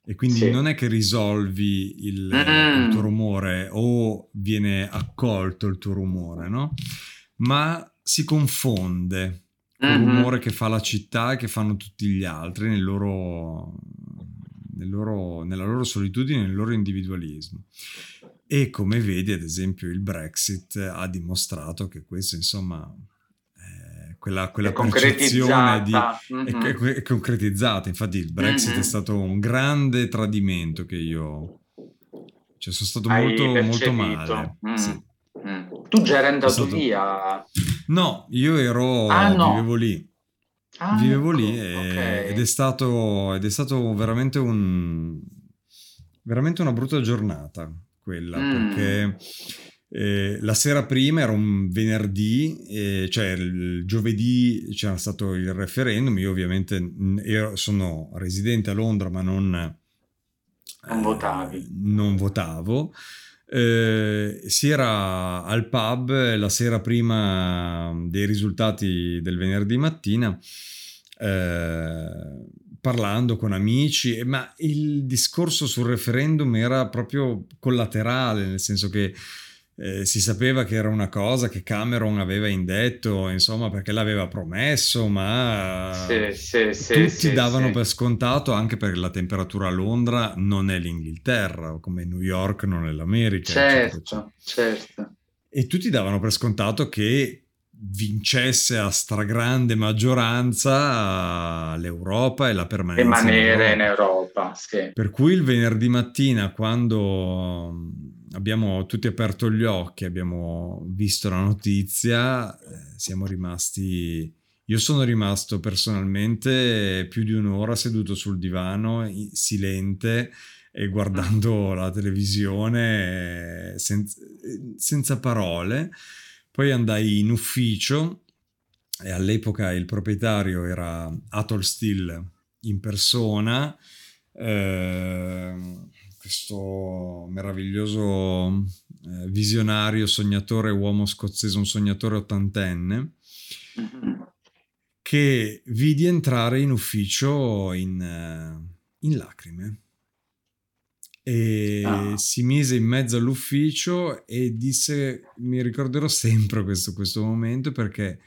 E quindi sì, non è che risolvi il, mm. il tuo rumore o viene accolto il tuo rumore, no? Ma si confonde mm-hmm. il rumore che fa la città e che fanno tutti gli altri nel loro, nel loro, nella loro solitudine, nel loro individualismo. E come vedi, ad esempio, il Brexit ha dimostrato che questo, insomma... quella, quella percezione di, mm-hmm. è, è concretizzata. Infatti il Brexit mm-hmm. è stato un grande tradimento che io, cioè, sono stato Hai molto percepito. molto male. Mm. Sì. Mm. Tu già eri andato stato... via? No, io ero ah, no. vivevo lì, ah, vivevo no. lì e, okay. ed è stato ed è stato veramente un veramente una brutta giornata quella, mm. perché Eh, la sera prima era un venerdì, eh, cioè il giovedì c'era stato il referendum. Io ovviamente mh, ero, sono residente a Londra, ma non, non, eh, votavi. non votavo. Eh, si era al pub la sera prima dei risultati del venerdì mattina, eh, parlando con amici, ma il discorso sul referendum era proprio collaterale, nel senso che Eh, si sapeva che era una cosa che Cameron aveva indetto, insomma, perché l'aveva promesso, ma sì, sì, sì, tutti sì, davano sì. per scontato, anche perché la temperatura a Londra non è l'Inghilterra, come New York non è l'America. Certo, eccetera. certo. E tutti davano per scontato che vincesse a stragrande maggioranza l'Europa e la permanenza rimanere in Europa. In Europa sì. Per cui il venerdì mattina, quando abbiamo tutti aperto gli occhi, abbiamo visto la notizia, siamo rimasti, io sono rimasto personalmente più di un'ora seduto sul divano, silente, e guardando la televisione senza, senza parole. Poi andai in ufficio e all'epoca il proprietario era Atolstil in persona, eh, questo meraviglioso eh, visionario, sognatore, uomo scozzese, un sognatore ottantenne, che vidi entrare in ufficio in, in lacrime e ah. si mise in mezzo all'ufficio e disse, mi ricorderò sempre questo, questo momento, perché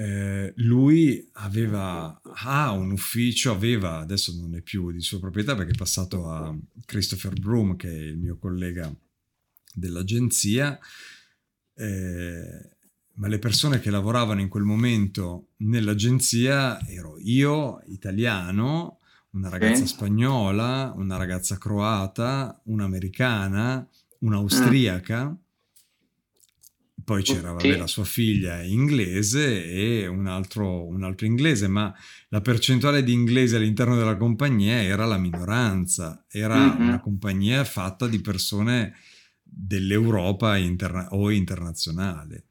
Eh, lui aveva ah, un ufficio, aveva, adesso non è più di sua proprietà perché è passato a Christopher Broom, che è il mio collega dell'agenzia, eh, ma le persone che lavoravano in quel momento nell'agenzia ero io, italiano, una ragazza spagnola, una ragazza croata, un'americana, un'austriaca. Poi c'era, vabbè, la sua figlia inglese e un altro, un altro inglese, ma la percentuale di inglesi all'interno della compagnia era la minoranza. Era mm-hmm. una compagnia fatta di persone dell'Europa interna- o internazionale.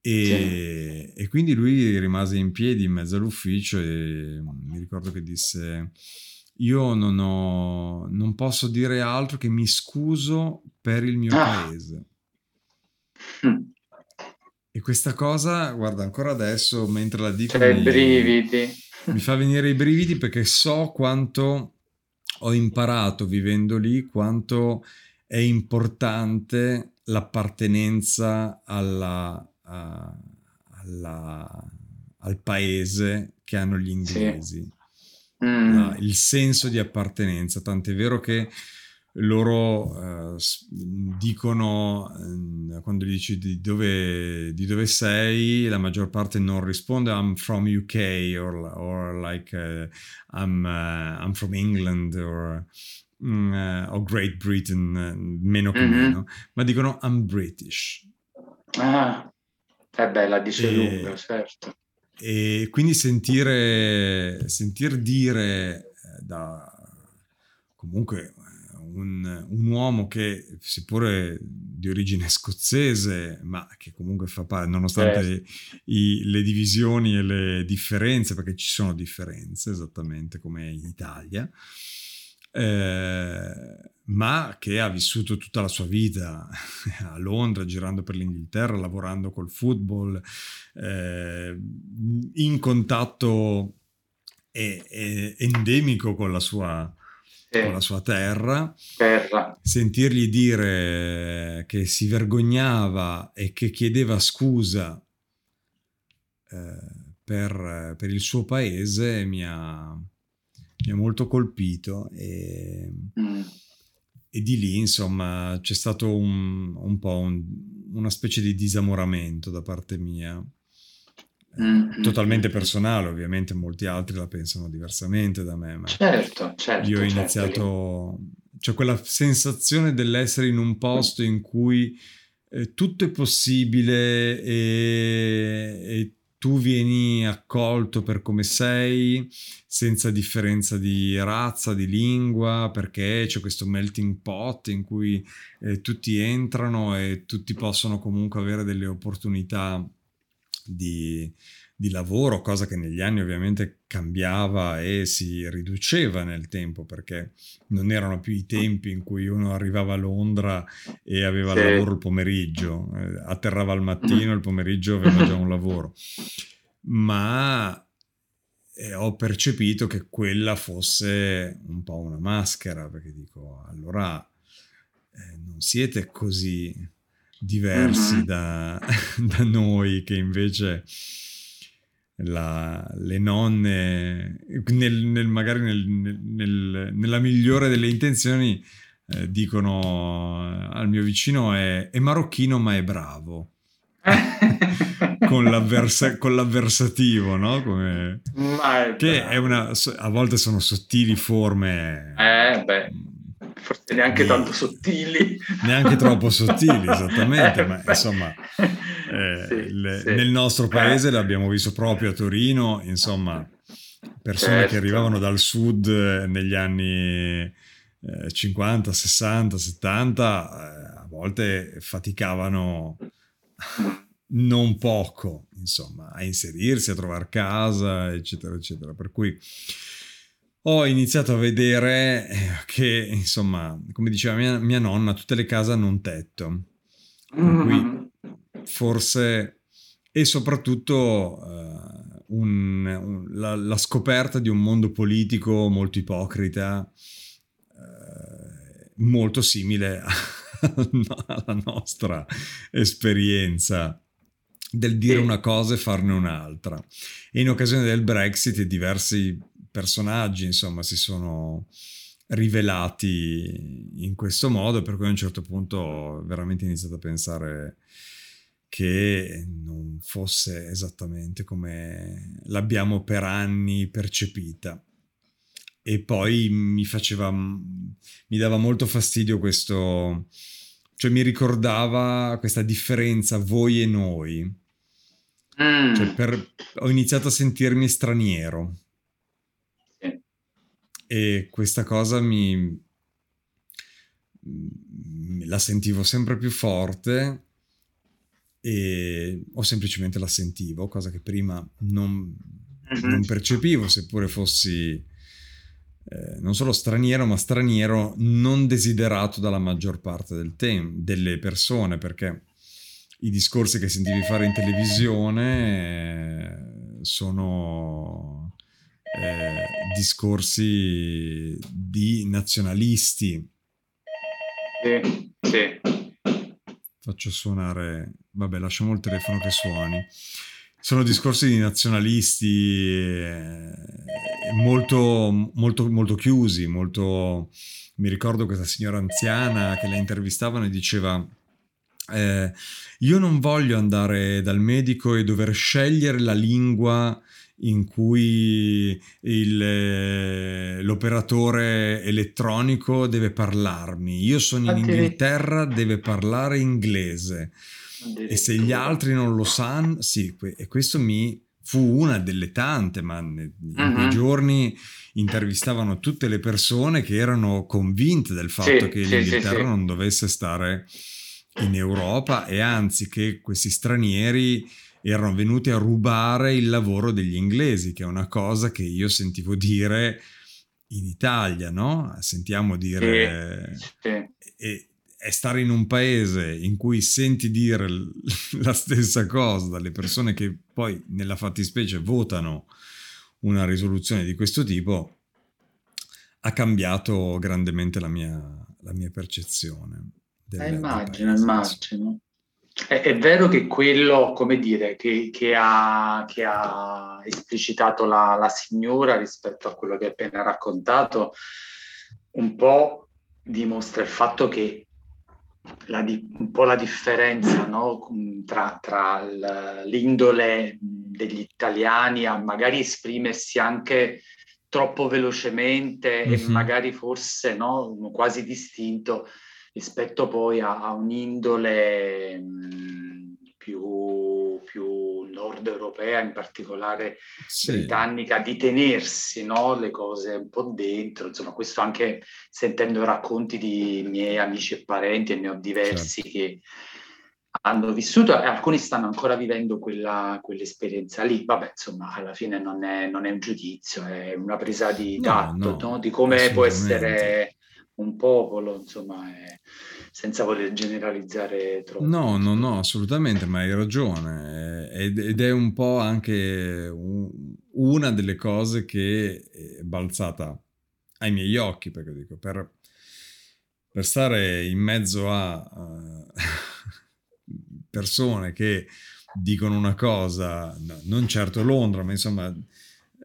E, sì. e quindi lui rimase in piedi in mezzo all'ufficio e mi ricordo che disse: io non ho, non posso dire altro che mi scuso per il mio ah. paese. Mm. E questa cosa, guarda, ancora adesso mentre la dico cioè, mi, brividi. mi fa venire i brividi, perché so quanto ho imparato vivendo lì, quanto è importante l'appartenenza alla, a, alla, al paese che hanno gli inglesi. Sì. mm. la, il senso di appartenenza, tant'è vero che loro eh, dicono, eh, quando gli dici di dove, di dove sei, la maggior parte non risponde I'm from U K or, or like uh, I'm, uh, I'm from England or, uh, or Great Britain, meno che mm-hmm. meno, ma dicono I'm British. Ah, è bella, dice e, lunga, certo. E quindi sentire, sentir dire da comunque Un, un uomo che seppure di origine scozzese, ma che comunque fa parte, nonostante i, le divisioni e le differenze, perché ci sono differenze esattamente come in Italia, eh, ma che ha vissuto tutta la sua vita a Londra, girando per l'Inghilterra, lavorando col football, eh, in contatto e, e endemico con la sua con la sua terra, terra, sentirgli dire che si vergognava e che chiedeva scusa eh, per, per il suo paese mi ha, mi ha molto colpito e, mm. e di lì insomma c'è stato un, un po' un, una specie di disamoramento da parte mia. Mm-hmm. Totalmente personale, ovviamente molti altri la pensano diversamente da me, ma certo, certo, io ho certo, iniziato cioè quella sensazione dell'essere in un posto in cui eh, tutto è possibile e, e tu vieni accolto per come sei senza differenza di razza, di lingua, perché c'è questo melting pot in cui eh, tutti entrano e tutti possono comunque avere delle opportunità Di, di lavoro, cosa che negli anni ovviamente cambiava e si riduceva nel tempo, perché non erano più i tempi in cui uno arrivava a Londra e aveva sì. lavoro il pomeriggio, atterrava al mattino, il pomeriggio aveva già un lavoro, ma eh, ho percepito che quella fosse un po' una maschera, perché dico allora eh, non siete così diversi uh-huh. da, da noi, che invece la, le nonne nel, nel, magari nel, nel, nella migliore delle intenzioni eh, dicono al mio vicino è, è marocchino ma è bravo con, l'avversa- con l'avversativo, no? Come, ma è che bravo. È una, a volte sono sottili forme eh beh forse neanche tanto sottili, neanche troppo sottili esattamente, eh, ma beh. insomma eh, sì, il, sì. nel nostro paese eh. l'abbiamo visto proprio a Torino, insomma persone certo. che arrivavano dal sud negli anni eh, cinquanta, sessanta, settanta eh, a volte faticavano non poco insomma a inserirsi, a trovare casa eccetera eccetera, per cui ho iniziato a vedere che, insomma, come diceva mia, mia nonna, tutte le case hanno un tetto. Mm-hmm. Forse, e soprattutto uh, un, un, la, la scoperta di un mondo politico molto ipocrita, uh, molto simile a, alla nostra esperienza del dire una cosa e farne un'altra. E in occasione del Brexit diversi personaggi insomma si sono rivelati in questo modo, per cui a un certo punto ho veramente iniziato a pensare che non fosse esattamente come l'abbiamo per anni percepita, e poi mi faceva mi dava molto fastidio questo, cioè mi ricordava questa differenza voi e noi, mm. cioè per, ho iniziato a sentirmi straniero. E questa cosa mi, mi la sentivo sempre più forte e o semplicemente la sentivo, cosa che prima non, non percepivo, seppure fossi eh, non solo straniero, ma straniero non desiderato dalla maggior parte del tem- delle persone, perché i discorsi che sentivi fare in televisione eh, sono... Eh, discorsi di nazionalisti. Sì, sì. Faccio suonare, vabbè, lasciamo il telefono che suoni. sono discorsi di nazionalisti eh, molto, molto, molto chiusi, molto... Mi ricordo questa signora anziana che la intervistavano e diceva eh, io non voglio andare dal medico e dover scegliere la lingua in cui il, l'operatore elettronico deve parlarmi. Io sono in Inghilterra, deve parlare inglese. E se gli altri non lo sanno, sì, e questo mi fu una delle tante, ma in uh-huh. quei giorni intervistavano tutte le persone che erano convinte del fatto sì, che sì, l'Inghilterra sì, sì. non dovesse stare in Europa, e anzi che questi stranieri erano venuti a rubare il lavoro degli inglesi, che è una cosa che io sentivo dire in Italia, no? Sentiamo dire... Sì, sì. E, e stare in un paese in cui senti dire la stessa cosa dalle persone che poi nella fattispecie votano una risoluzione di questo tipo, ha cambiato grandemente la mia, la mia percezione. Delle, eh, immagino, immagino. È, è vero che quello, come dire, che, che, ha, che ha esplicitato la, la signora rispetto a quello che ha appena raccontato, un po' dimostra il fatto che la di, un po' la differenza, no, tra, tra l'indole degli italiani a magari esprimersi anche troppo velocemente mm-hmm. e magari forse, no, quasi distinto, rispetto poi a, a un'indole mh, più, più nord europea, in particolare sì. britannica, di tenersi, no, le cose un po' dentro. Insomma, questo anche sentendo racconti di miei amici e parenti, e ne ho diversi certo. che hanno vissuto, e alcuni stanno ancora vivendo quella, quell'esperienza lì. Vabbè, insomma, alla fine non è, non è un giudizio, è una presa di tatto, no, no, no? Di come può essere... un popolo, insomma, eh, senza voler generalizzare troppo. No, no, no, assolutamente, ma hai ragione. Ed, ed è un po' anche un, una delle cose che è balzata ai miei occhi, perché dico, per, per stare in mezzo a uh, persone che dicono una cosa, no, non certo Londra, ma insomma...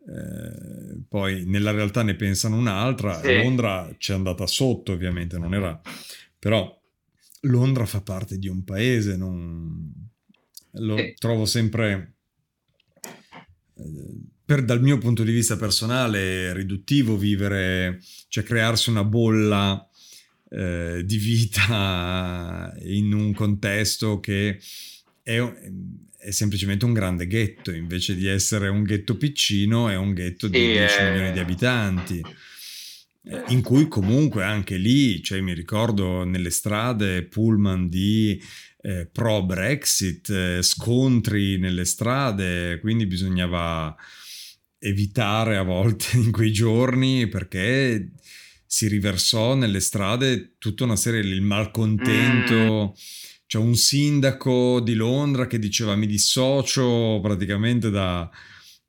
Eh, poi nella realtà ne pensano un'altra. Sì. Londra c'è andata sotto, ovviamente non era, però Londra fa parte di un paese, non lo sì. trovo sempre eh, per, dal mio punto di vista personale, riduttivo vivere, cioè crearsi una bolla eh, di vita in un contesto che è è semplicemente un grande ghetto, invece di essere un ghetto piccino è un ghetto di yeah. dieci milioni di abitanti, in cui comunque anche lì, cioè mi ricordo nelle strade pullman di eh, pro Brexit, eh, scontri nelle strade, quindi bisognava evitare a volte in quei giorni, perché si riversò nelle strade tutta una serie, il malcontento mm. C'è un sindaco di Londra che diceva: mi dissocio praticamente da,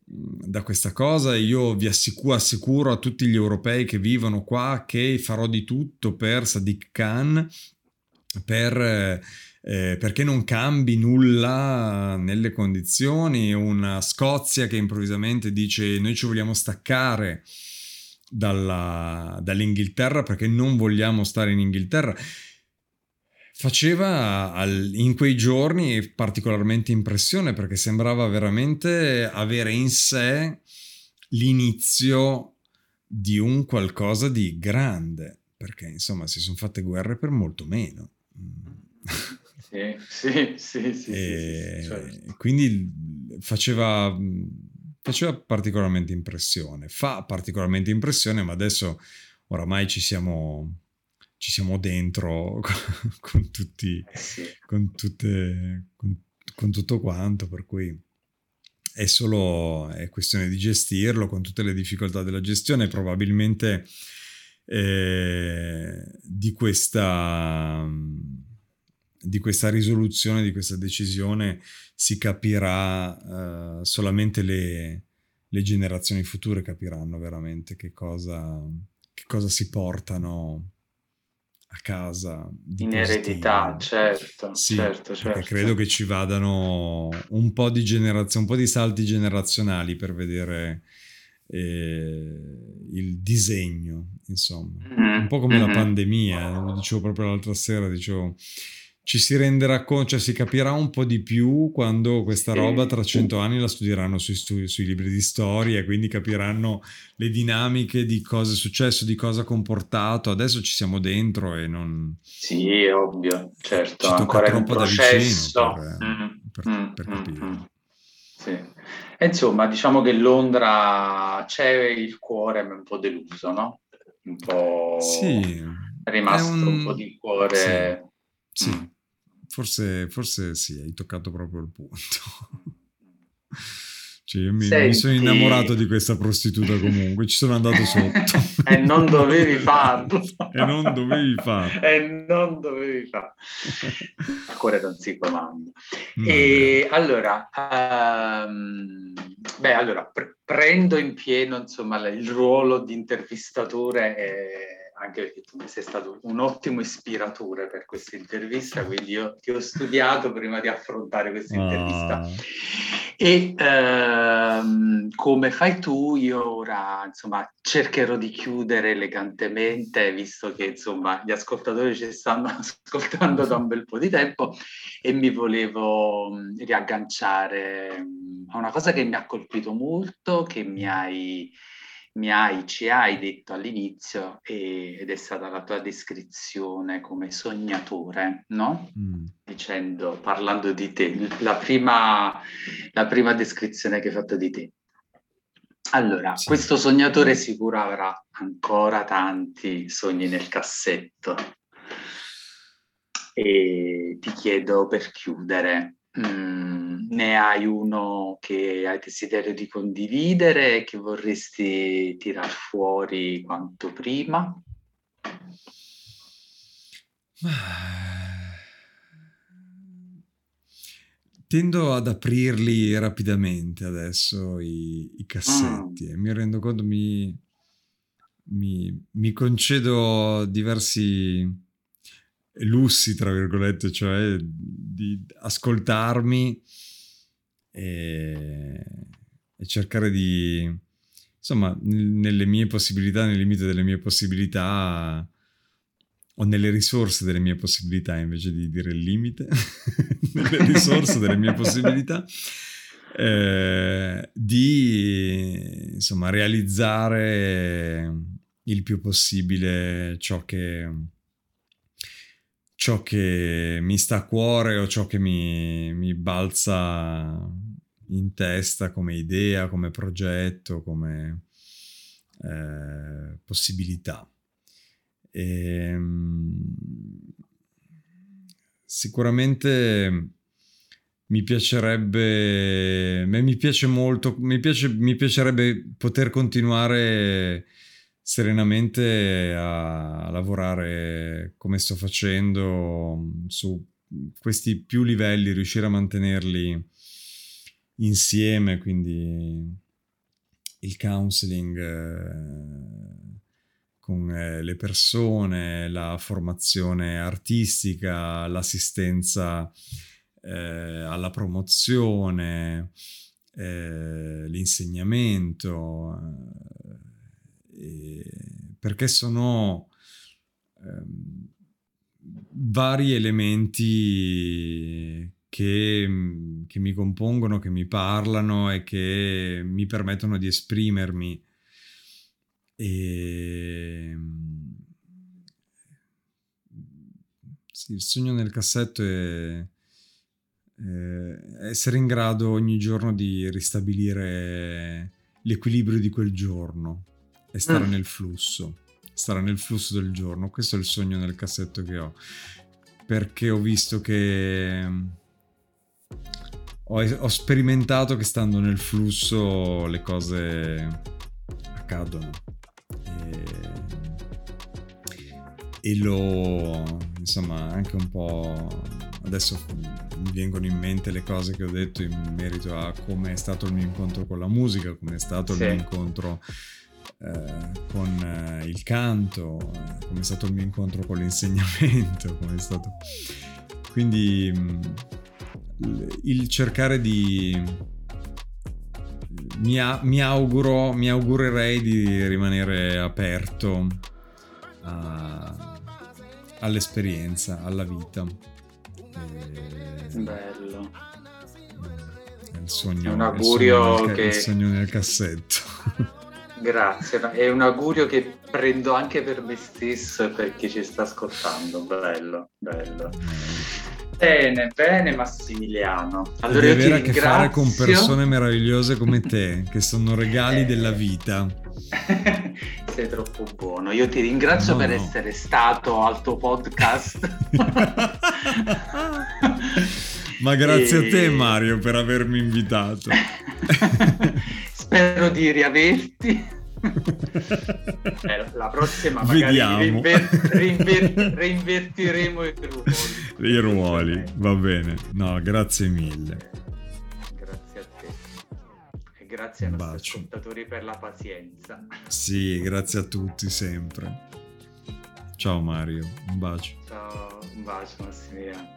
da questa cosa, e io vi assicuro, assicuro a tutti gli europei che vivono qua che farò di tutto per Sadiq Khan, per, eh, perché non cambi nulla nelle condizioni. Una Scozia che improvvisamente dice: noi ci vogliamo staccare dalla, dall'Inghilterra perché non vogliamo stare in Inghilterra. Faceva al, in quei giorni particolarmente impressione, perché sembrava veramente avere in sé l'inizio di un qualcosa di grande, perché insomma si sono fatte guerre per molto meno. Sì, sì, sì, sì, e sì, sì, sì, certo. Quindi faceva, faceva particolarmente impressione, fa particolarmente impressione, ma adesso oramai ci siamo... ci siamo dentro con, con tutti con tutte con, con tutto quanto, per cui è solo è questione di gestirlo con tutte le difficoltà della gestione. Probabilmente eh, di questa di questa risoluzione, di questa decisione si capirà eh, solamente le, le generazioni future capiranno veramente che cosa che cosa si portano a casa. Di in questi... eredità, certo, sì, certo, certo. Credo che ci vadano un po' di generazio, un po' di salti generazionali per vedere eh, il disegno, insomma. Mm-hmm. Un po' come mm-hmm. la pandemia, lo dicevo proprio l'altra sera, dicevo... Ci si renderà conto, cioè si capirà un po' di più quando questa sì. roba tra cento anni la studieranno sui, studi- sui libri di storia, quindi capiranno le dinamiche di cosa è successo, di cosa ha comportato. Adesso ci siamo dentro e non... Sì, è ovvio, certo, ancora è un processo. Per, mm-hmm. per, per mm-hmm. capire. Sì. E insomma, diciamo che Londra c'è il cuore un po' deluso, no? Un po' sì. è rimasto è un... un po' di cuore... Sì, sì. Mm. Forse, forse sì, hai toccato proprio il punto. Cioè, io mi, Senti... mi sono innamorato di questa prostituta comunque, ci sono andato sotto. E non dovevi farlo. E non dovevi farlo. E non dovevi farlo. Ancora non si comanda. No, e beh. allora, um, beh, allora pre- prendo in pieno insomma il ruolo di intervistatore e... anche perché tu sei stato un ottimo ispiratore per questa intervista, quindi io ti ho studiato prima di affrontare questa intervista. Ah. E ehm, come fai tu, io ora insomma cercherò di chiudere elegantemente, visto che insomma gli ascoltatori ci stanno ascoltando da un bel po' di tempo, e mi volevo mh, riagganciare mh, a una cosa che mi ha colpito molto, che mi hai... mi hai, ci hai detto all'inizio, e, ed è stata la tua descrizione come sognatore, no? Mm. Dicendo, parlando di te, la prima, la prima descrizione che hai fatto di te. Allora, sì. questo sognatore sicuro avrà ancora tanti sogni nel cassetto. E ti chiedo, per chiudere, Mm, ne hai uno che hai desiderio di condividere e che vorresti tirar fuori quanto prima? Ma... Tendo ad aprirli rapidamente adesso i, i cassetti mm. e mi rendo conto, mi, mi, mi concedo diversi... lussi, tra virgolette, cioè di ascoltarmi e, e cercare di, insomma, nelle mie possibilità, nel limite delle mie possibilità o nelle risorse delle mie possibilità, invece di dire il limite, nelle risorse delle mie possibilità, eh, di, insomma, realizzare il più possibile ciò che... ciò che mi sta a cuore o ciò che mi, mi balza in testa come idea, come progetto, come eh, possibilità. E, sicuramente mi piacerebbe, mi piace molto, mi, piace, mi piacerebbe poter continuare serenamente a lavorare come sto facendo su questi più livelli, riuscire a mantenerli insieme, quindi il counseling eh, con eh, le persone, la formazione artistica, l'assistenza eh, alla promozione, eh, l'insegnamento, eh, perché sono ehm, vari elementi che, che mi compongono, che mi parlano e che mi permettono di esprimermi. E... Sì, il sogno nel cassetto è, è essere in grado ogni giorno di ristabilire l'equilibrio di quel giorno. E stare mm. nel flusso, stare nel flusso del giorno. Questo è il sogno nel cassetto che ho, perché ho visto che ho, ho sperimentato che stando nel flusso le cose accadono e, e lo, insomma, anche un po' adesso mi vengono in mente le cose che ho detto in merito a come è stato il mio incontro con la musica, come è stato sì. il mio incontro eh, con eh, il canto, eh, come è stato il mio incontro con l'insegnamento, come è stato... Quindi mh, il cercare di... Mi, a- mi auguro, mi augurerei di rimanere aperto a... all'esperienza, alla vita. E... Bello. È il sogno, è un augurio, il sogno nel, che... il sogno nel cassetto. Grazie, è un augurio che prendo anche per me stesso, per chi ci sta ascoltando. Bello, bello. Bene, bene Massimiliano. Allora io ti ringrazio. Avere a che fare con persone meravigliose come te, che sono regali eh. della vita. Sei troppo buono. Io ti ringrazio no, per no. essere stato al tuo podcast. Ma grazie e... a te Mario per avermi invitato. Spero di riaverti. Eh, la prossima magari reinver- reinver- reinvertiremo i ruoli. I ruoli, va bene. No, grazie mille. Grazie a te. E grazie ai nostri ascoltatori per la pazienza. Sì, grazie a tutti sempre. Ciao Mario, un bacio. Ciao, un bacio Massimiliano.